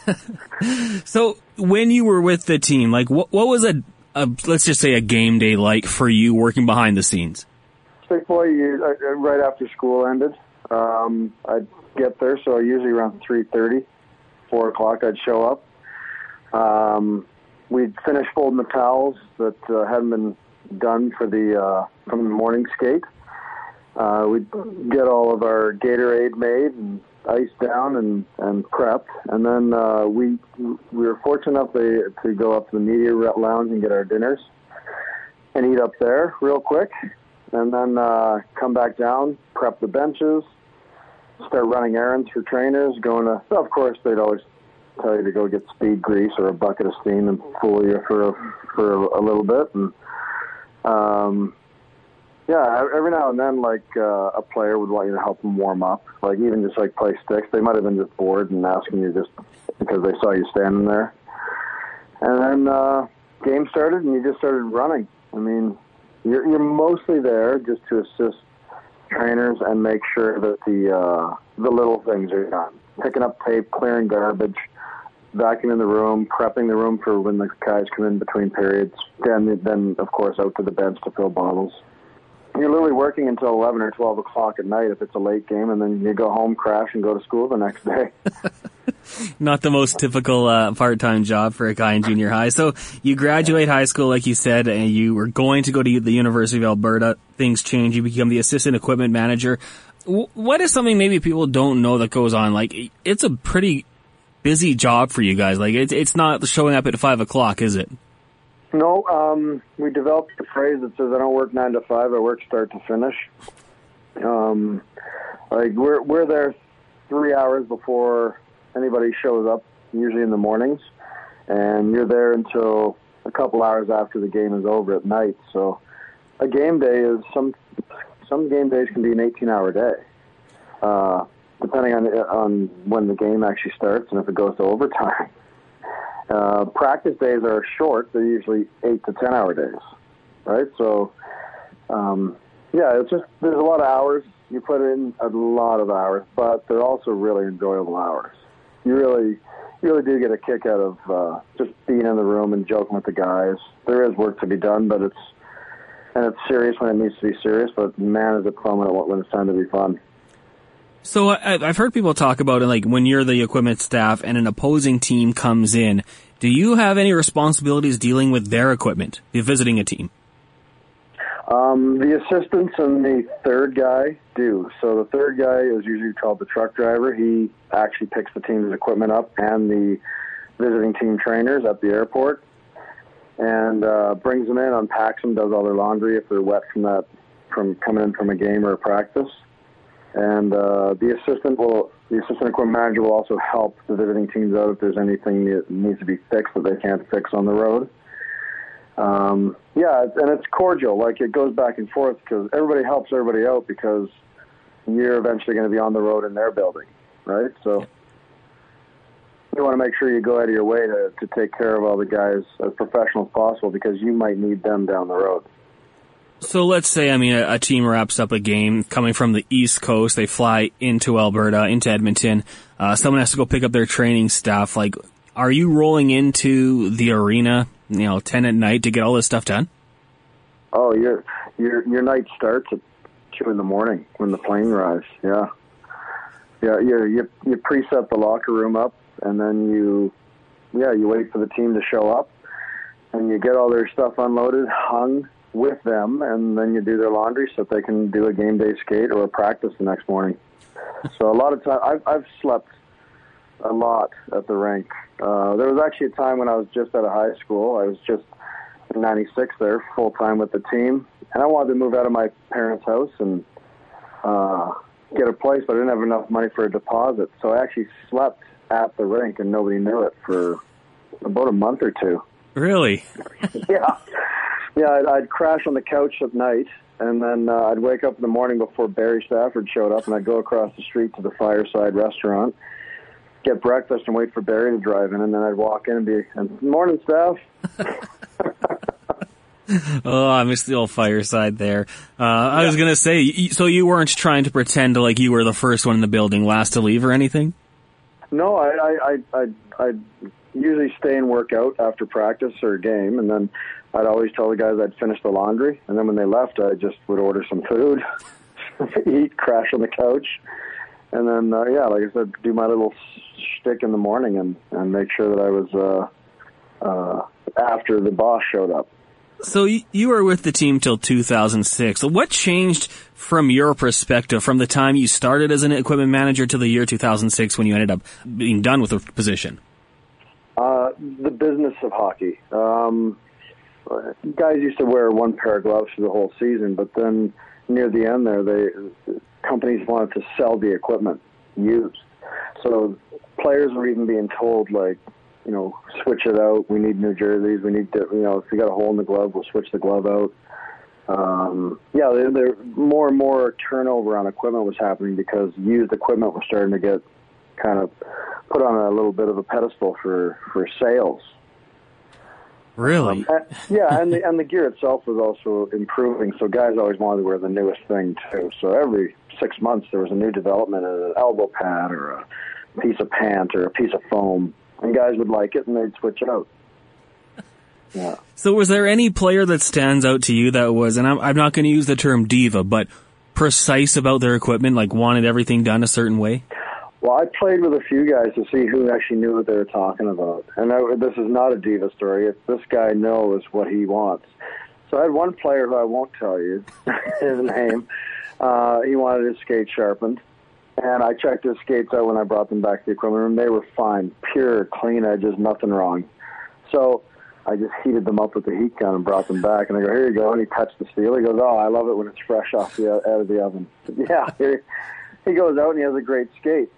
So when you were with the team, what was let's just say a game day like for you working behind the scenes? Stick boy, right after school ended, I'd get there, so usually around 3:30, 4 o'clock I'd show up. We'd finish folding the towels that hadn't been done from the morning skate. We'd get all of our Gatorade made and iced down and prepped, and then we were fortunate enough to go up to the media lounge and get our dinners and eat up there real quick, and then come back down, prep the benches, start running errands for trainers, of course they'd always tell you to go get speed grease or a bucket of steam and fool you for a little bit, and every now and then, a player would want you to help them warm up. Even just, play sticks. They might have been just bored and asking you just because they saw you standing there. And then game started, and you just started running. I mean, you're mostly there just to assist trainers and make sure that the little things are done. Picking up tape, clearing garbage, vacuuming the room, prepping the room for when the guys come in between periods. Then of course, out to the bench to fill bottles. You're literally working until 11 or 12 o'clock at night if it's a late game, and then you go home, crash, and go to school the next day. Not the most typical part-time job for a guy in junior high. So you graduate high school, like you said, and you were going to go to the University of Alberta. Things change. You become the assistant equipment manager. What is something maybe people don't know that goes on? It's a pretty busy job for you guys. It's not showing up at 5 o'clock, is it? No, we developed a phrase that says, "I don't work 9 to 5; I work start to finish." We're there 3 hours before anybody shows up, usually in the mornings, and you're there until a couple hours after the game is over at night. So a game day is some game days can be an 18-hour day, depending on when the game actually starts and if it goes to overtime. Practice days are short. They're usually 8 to 10-hour days, right? So, yeah, it's just there's a lot of hours. You put in a lot of hours, but they're also really enjoyable hours. You really do get a kick out of just being in the room and joking with the guys. There is work to be done, but it's serious when it needs to be serious, but man, is it fun when it's time to be fun. So I've heard people talk about it, like when you're the equipment staff and an opposing team comes in, do you have any responsibilities dealing with their equipment, visiting a team? The assistants and the third guy do. So the third guy is usually called the truck driver. He actually picks the team's equipment up and the visiting team trainers at the airport and brings them in, unpacks them, does all their laundry if they're wet from coming in from a game or a practice. And the assistant equipment manager will also help the visiting teams out if there's anything that needs to be fixed that they can't fix on the road. Yeah, and it's cordial. Like, it goes back and forth because everybody helps everybody out because you're eventually going to be on the road in their building, right? So you want to make sure you go out of your way to take care of all the guys as professional as possible because you might need them down the road. So let's say, a team wraps up a game coming from the East Coast. They fly into Alberta, into Edmonton. Someone has to go pick up their training staff. Like, are you rolling into the arena 10 at night to get all this stuff done? Oh, your night starts at 2 in the morning when the plane arrives. Yeah. You preset the locker room up, and then you wait for the team to show up, and you get all their stuff unloaded, hung with them, and then you do their laundry so that they can do a game day skate or a practice the next morning. So a lot of time, I've slept a lot at the rink. There was actually a time when I was just out of high school. I was just in 96 there, full-time with the team. And I wanted to move out of my parents' house and get a place, but I didn't have enough money for a deposit. So I actually slept at the rink, and nobody knew it for about a month or two. Really? Yeah, I'd crash on the couch at night, and then I'd wake up in the morning before Barry Stafford showed up, and I'd go across the street to the Fireside Restaurant, get breakfast and wait for Barry to drive in, and then I'd walk in and morning, staff. Oh, I missed the old Fireside there. I was going to say, so you weren't trying to pretend like you were the first one in the building, last to leave or anything? No, I'd usually stay and work out after practice or a game, and then I'd always tell the guys I'd finish the laundry, and then when they left, I just would order some food, eat, crash on the couch, and then, like I said, do my little shtick in the morning and make sure that I was after the boss showed up. So you were with the team till 2006. What changed from your perspective from the time you started as an equipment manager to the year 2006 when you ended up being done with the position? The business of hockey. Guys used to wear one pair of gloves for the whole season, but then near the end there, companies wanted to sell the equipment used. So players were even being told, switch it out. We need new jerseys. We need to, if you got a hole in the glove, we'll switch the glove out. More and more turnover on equipment was happening because used equipment was starting to get kind of put on a little bit of a pedestal for sales. Really? And the gear itself was also improving, so guys always wanted to wear the newest thing too. So every 6 months there was a new development, an elbow pad or a piece of pant or a piece of foam, and guys would like it and they'd switch it out. Yeah. So was there any player that stands out to you that was, and I'm not going to use the term diva, but precise about their equipment, like wanted everything done a certain way? Well, I played with a few guys to see who actually knew what they were talking about. And this is not a diva story. It's this guy knows what he wants. So I had one player who I won't tell you his name. He wanted his skate sharpened. And I checked his skates out when I brought them back to the equipment room. They were fine, pure, clean edges, nothing wrong. So I just heated them up with the heat gun and brought them back. And I go, here you go. And he touched the steel. He goes, oh, I love it when it's fresh out of the oven. Yeah, he goes out and he has a great skate.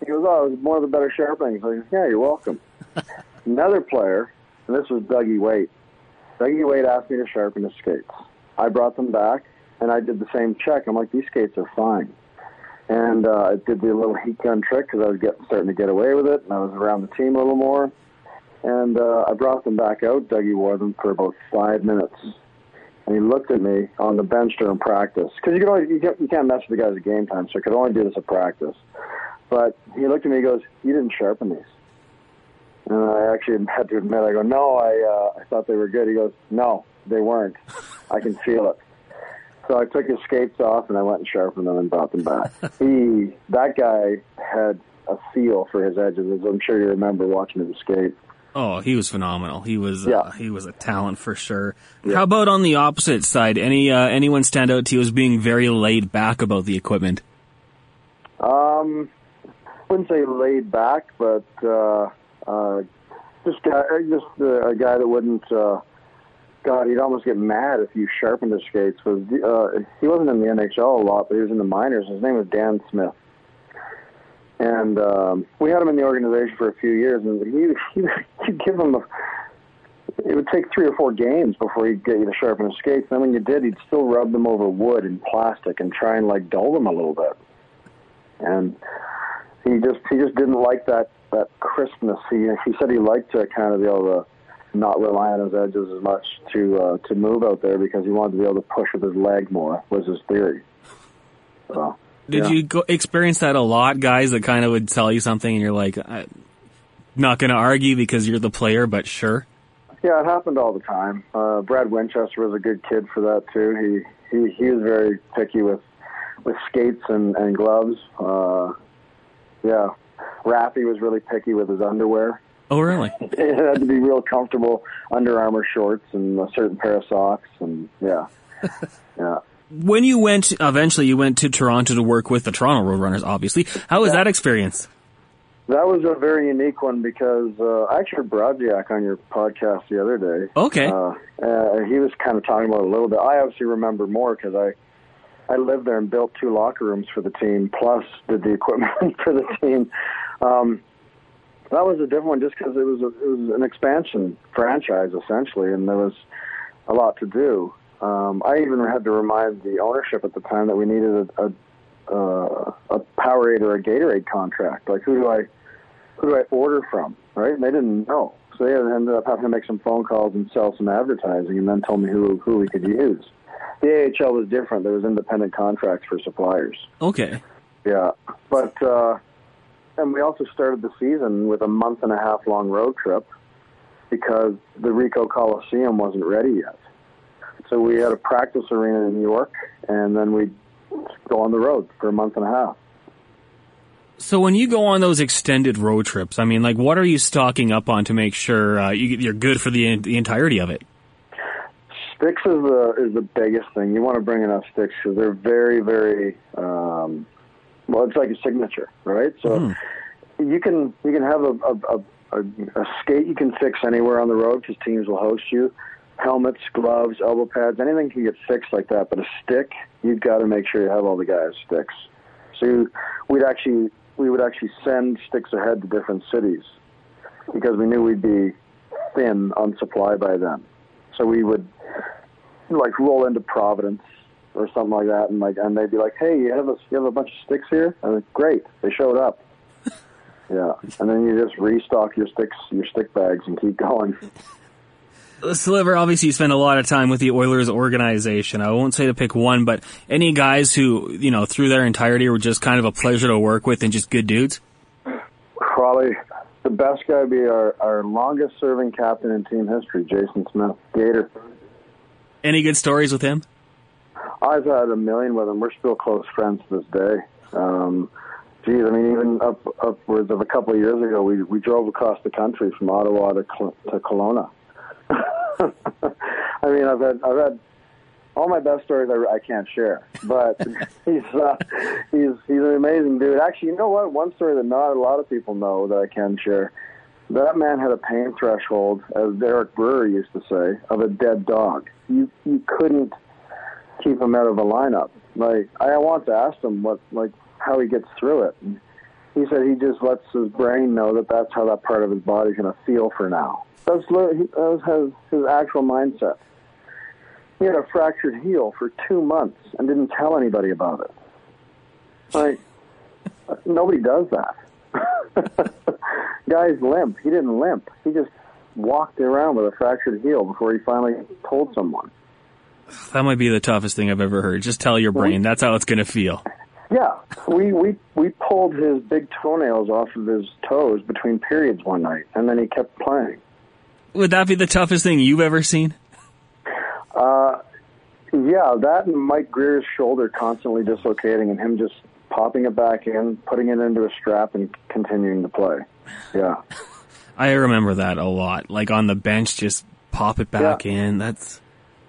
He goes, oh, it was one of the better sharpenings. I go, yeah, you're welcome. Another player, and this was Dougie Waite. Dougie Wade asked me to sharpen his skates. I brought them back, and I did the same check. I'm like, these skates are fine. And I did the little heat gun trick because I was starting to get away with it, and I was around the team a little more. And I brought them back out. Dougie wore them for about 5 minutes. And he looked at me on the bench during practice. Because you can't mess with the guys at game time, so I could only do this at practice. But he looked at me and goes, "You didn't sharpen these." And I actually had to admit, I go, "No, I thought they were good." He goes, "No, they weren't. I can feel it." So I took his skates off, and I went and sharpened them and brought them back. That guy had a feel for his edges, as I'm sure you remember watching him skate. Oh, he was phenomenal. He was a talent for sure. Yeah. How about on the opposite side? Anyone stand out to you as being very laid back about the equipment? I wouldn't say laid back, but a guy that wouldn't. He'd almost get mad if you sharpened his skates. He wasn't in the NHL a lot, but he was in the minors. His name was Dan Smith. And we had him in the organization for a few years, and you'd give him it would take 3 or 4 games before he'd get you to sharpen his skates. And when you did, he'd still rub them over wood and plastic and try and, like, dull them a little bit. And he just didn't like that crispness. He said he liked to kind of be able to not rely on his edges as much to move out there because he wanted to be able to push with his leg more, was his theory. So... Did you experience that a lot, guys, that kind of would tell you something and you're like, I'm not going to argue because you're the player, but sure? Yeah, it happened all the time. Brad Winchester was a good kid for that, too. He was very picky with skates and gloves. Raffy was really picky with his underwear. Oh, really? It had to be real comfortable Under Armour shorts and a certain pair of socks. And yeah. When you eventually you went to Toronto to work with the Toronto Roadrunners, obviously. How was that experience? That was a very unique one because I actually brought Jack on your podcast the other day. Okay. He was kind of talking about it a little bit. I obviously remember more because I lived there and built 2 locker rooms for the team, plus did the equipment for the team. That was a different one just because it was an expansion franchise, essentially, and there was a lot to do. I even had to remind the ownership at the time that we needed a Powerade or a Gatorade contract. Like, who do I order from, right? And they didn't know. So they ended up having to make some phone calls and sell some advertising and then told me who we could use. The AHL was different. There was independent contracts for suppliers. Okay. Yeah. But and we also started the season with a 1.5-month road trip because the Ricoh Coliseum wasn't ready yet. So we had a practice arena in New York, and then we'd go on the road for a 1.5 months. So when you go on those extended road trips, I mean, like, what are you stocking up on to make sure you're good for the entirety of it? Sticks is the biggest thing. You want to bring enough sticks because they're very, very, it's like a signature, right? So you can have a skate you can fix anywhere on the road because teams will host you. Helmets, gloves, elbow pads, anything can get fixed like that. But a stick, you've got to make sure you have all the guys' sticks. So we would actually send sticks ahead to different cities because we knew we'd be thin on supply by then. So we would like roll into Providence or something like that, and they'd be like, "Hey, you have a bunch of sticks here?" And like, great, they showed up. Yeah, and then you just restock your stick bags, and keep going. Sliver, obviously you spend a lot of time with the Oilers organization. I won't say to pick one, but any guys who, you know, through their entirety were just kind of a pleasure to work with and just good dudes? Probably the best guy would be our longest-serving captain in team history, Jason Smith, Gator. Any good stories with him? I've had a million with him. We're still close friends to this day. Geez, I mean, even upwards of a couple of years ago, we drove across the country from Ottawa to Kelowna. I mean, I've had all my best stories I can't share, but he's an amazing dude. Actually, you know what? One story that not a lot of people know that I can share. That man had a pain threshold, as Derek Brewer used to say, of a dead dog. You couldn't keep him out of a lineup. Like, I want to ask him how he gets through it. He said he just lets his brain know that that's how that part of his body's going to feel for now. That was his actual mindset. He had a fractured heel for 2 months and didn't tell anybody about it. Like, nobody does that. Guys limp. He didn't limp. He just walked around with a fractured heel before he finally told someone. That might be the toughest thing I've ever heard. Just tell your brain. That's how it's going to feel. Yeah. We pulled his big toenails off of his toes between periods one night, and then he kept playing. Would that be the toughest thing you've ever seen? Yeah, that and Mike Greer's shoulder constantly dislocating and him just popping it back in, putting it into a strap, and continuing to play. Yeah. I remember that a lot. Like on the bench, just pop it back in. That's...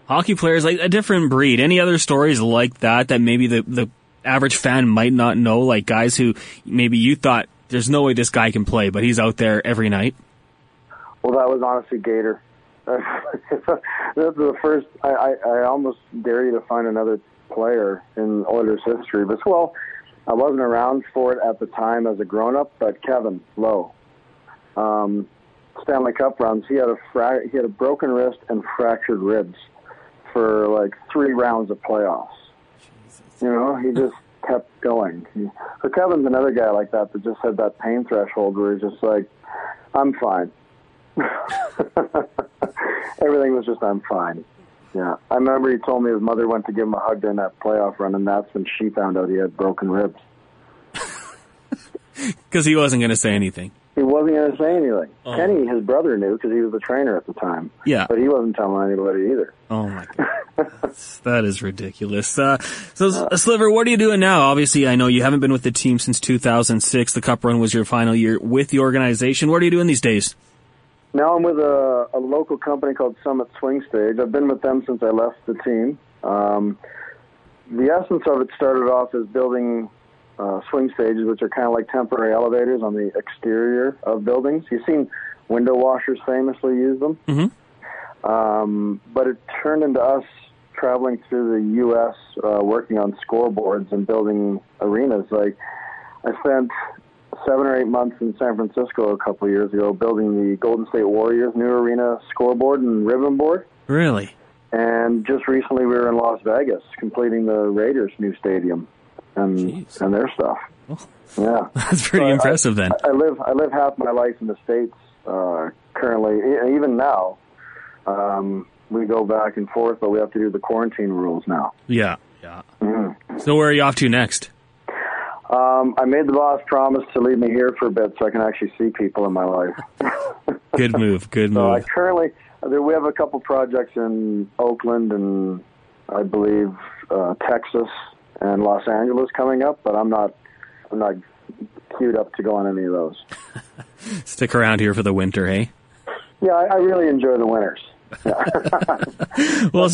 Hockey players, like a different breed. Any other stories like that that maybe the average fan might not know, like guys who maybe you thought, there's no way this guy can play, but he's out there every night? Well, that was honestly Gator. That's the first, I almost dare you to find another player in Oilers history. But, well, I wasn't around for it at the time as a grown-up, but Kevin Lowe. Stanley Cup rounds, he had a broken wrist and fractured ribs for like 3 rounds of playoffs. Jesus. You know, he just kept going. So Kevin's another guy like that that just had that pain threshold where he's just like, I'm fine. Everything was just, I'm fine. Yeah. I remember he told me his mother went to give him a hug during that playoff run, and that's when she found out he had broken ribs. Because he wasn't going to say anything. He wasn't going to say anything. Oh. Kenny, his brother, knew because he was the trainer at the time. Yeah. But he wasn't telling anybody either. Oh, my God. That is ridiculous. So, Sliver, what are you doing now? Obviously, I know you haven't been with the team since 2006. The Cup run was your final year with the organization. What are you doing these days? Now I'm with a local company called Summit Swing Stage. I've been with them since I left the team. The essence of it started off as building... swing stages, which are kind of like temporary elevators on the exterior of buildings. You've seen window washers famously use them. Mm-hmm. But it turned into us traveling through the U.S., working on scoreboards and building arenas. Like, I spent 7 or 8 months in San Francisco a couple of years ago building the Golden State Warriors' new arena scoreboard and ribbon board. Really? And just recently we were in Las Vegas completing the Raiders' new stadium. And their stuff. Yeah. That's pretty impressive then. I live half my life in the States currently, even now. We go back and forth, but we have to do the quarantine rules now. Yeah, yeah. Mm-hmm. So where are you off to next? I made the boss promise to leave me here for a bit so I can actually see people in my life. Good move. So we have a couple projects in Oakland and I believe Texas and Los Angeles coming up, but I'm not queued up to go on any of those. Stick around here for the winter, hey? Yeah, I really enjoy the winters. Yeah. Well,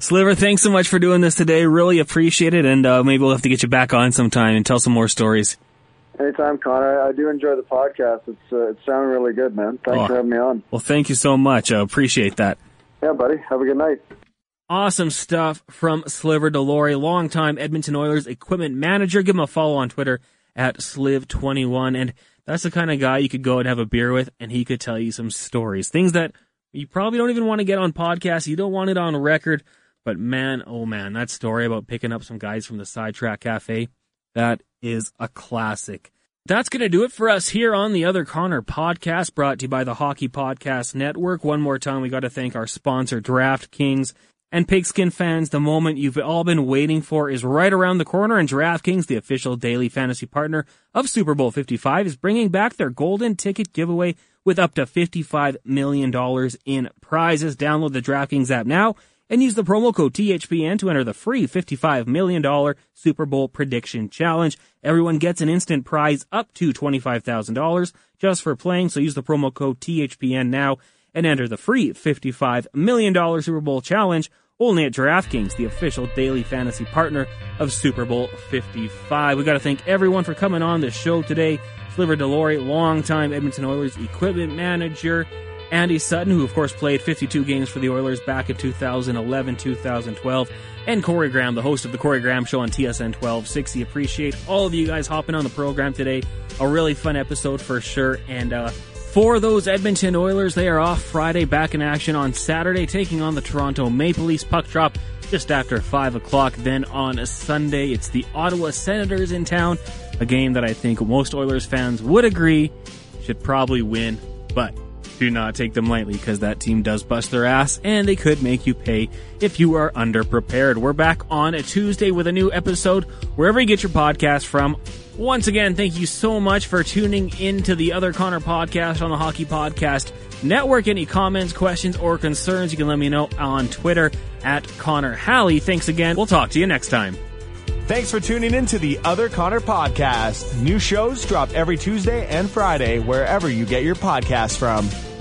Sliver, thanks so much for doing this today. Really appreciate it, and maybe we'll have to get you back on sometime and tell some more stories. Anytime, Connor. I do enjoy the podcast. It's sounding really good, man. Thanks for having me on. Well, thank you so much. I appreciate that. Yeah, buddy. Have a good night. Awesome stuff from Sliver Delorey, longtime Edmonton Oilers equipment manager. Give him a follow on Twitter at Sliv21. And that's the kind of guy you could go and have a beer with, and he could tell you some stories. Things that you probably don't even want to get on podcasts. You don't want it on record. But man, oh man, that story about picking up some guys from the Sidetrack Cafe, that is a classic. That's going to do it for us here on the Other Connor Podcast, brought to you by the Hockey Podcast Network. One more time, we got to thank our sponsor, DraftKings. And Pigskin fans, the moment you've all been waiting for is right around the corner, and DraftKings, the official daily fantasy partner of Super Bowl 55, is bringing back their golden ticket giveaway with up to $55 million in prizes. Download the DraftKings app now and use the promo code THPN to enter the free $55 million Super Bowl prediction challenge. Everyone gets an instant prize up to $25,000 just for playing, so use the promo code THPN now and enter the free $55 million Super Bowl challenge. Only at DraftKings, the official daily fantasy partner of Super Bowl 55. We got to thank everyone for coming on the show today. Sliver Delorey, longtime Edmonton Oilers equipment manager. Andy Sutton, who of course played 52 games for the Oilers back in 2011-2012. and Corey Graham, the host of The Corey Graham Show on TSN 1260. Appreciate all of you guys hopping on the program today. A really fun episode for sure. And for those Edmonton Oilers, they are off Friday, back in action on Saturday, taking on the Toronto Maple Leafs. Puck drop just after 5 o'clock. Then on a Sunday, it's the Ottawa Senators in town, a game that I think most Oilers fans would agree should probably win, but do not take them lightly, because that team does bust their ass and they could make you pay if you are underprepared. We're back on a Tuesday with a new episode wherever you get your podcast from. Once again, thank you so much for tuning in to The Other Connor Podcast on the Hockey Podcast Network. Any comments, questions, or concerns, you can let me know on Twitter at Connor Halley. Thanks again. We'll talk to you next time. Thanks for tuning in to The Other Connor Podcast. New shows drop every Tuesday and Friday wherever you get your podcasts from.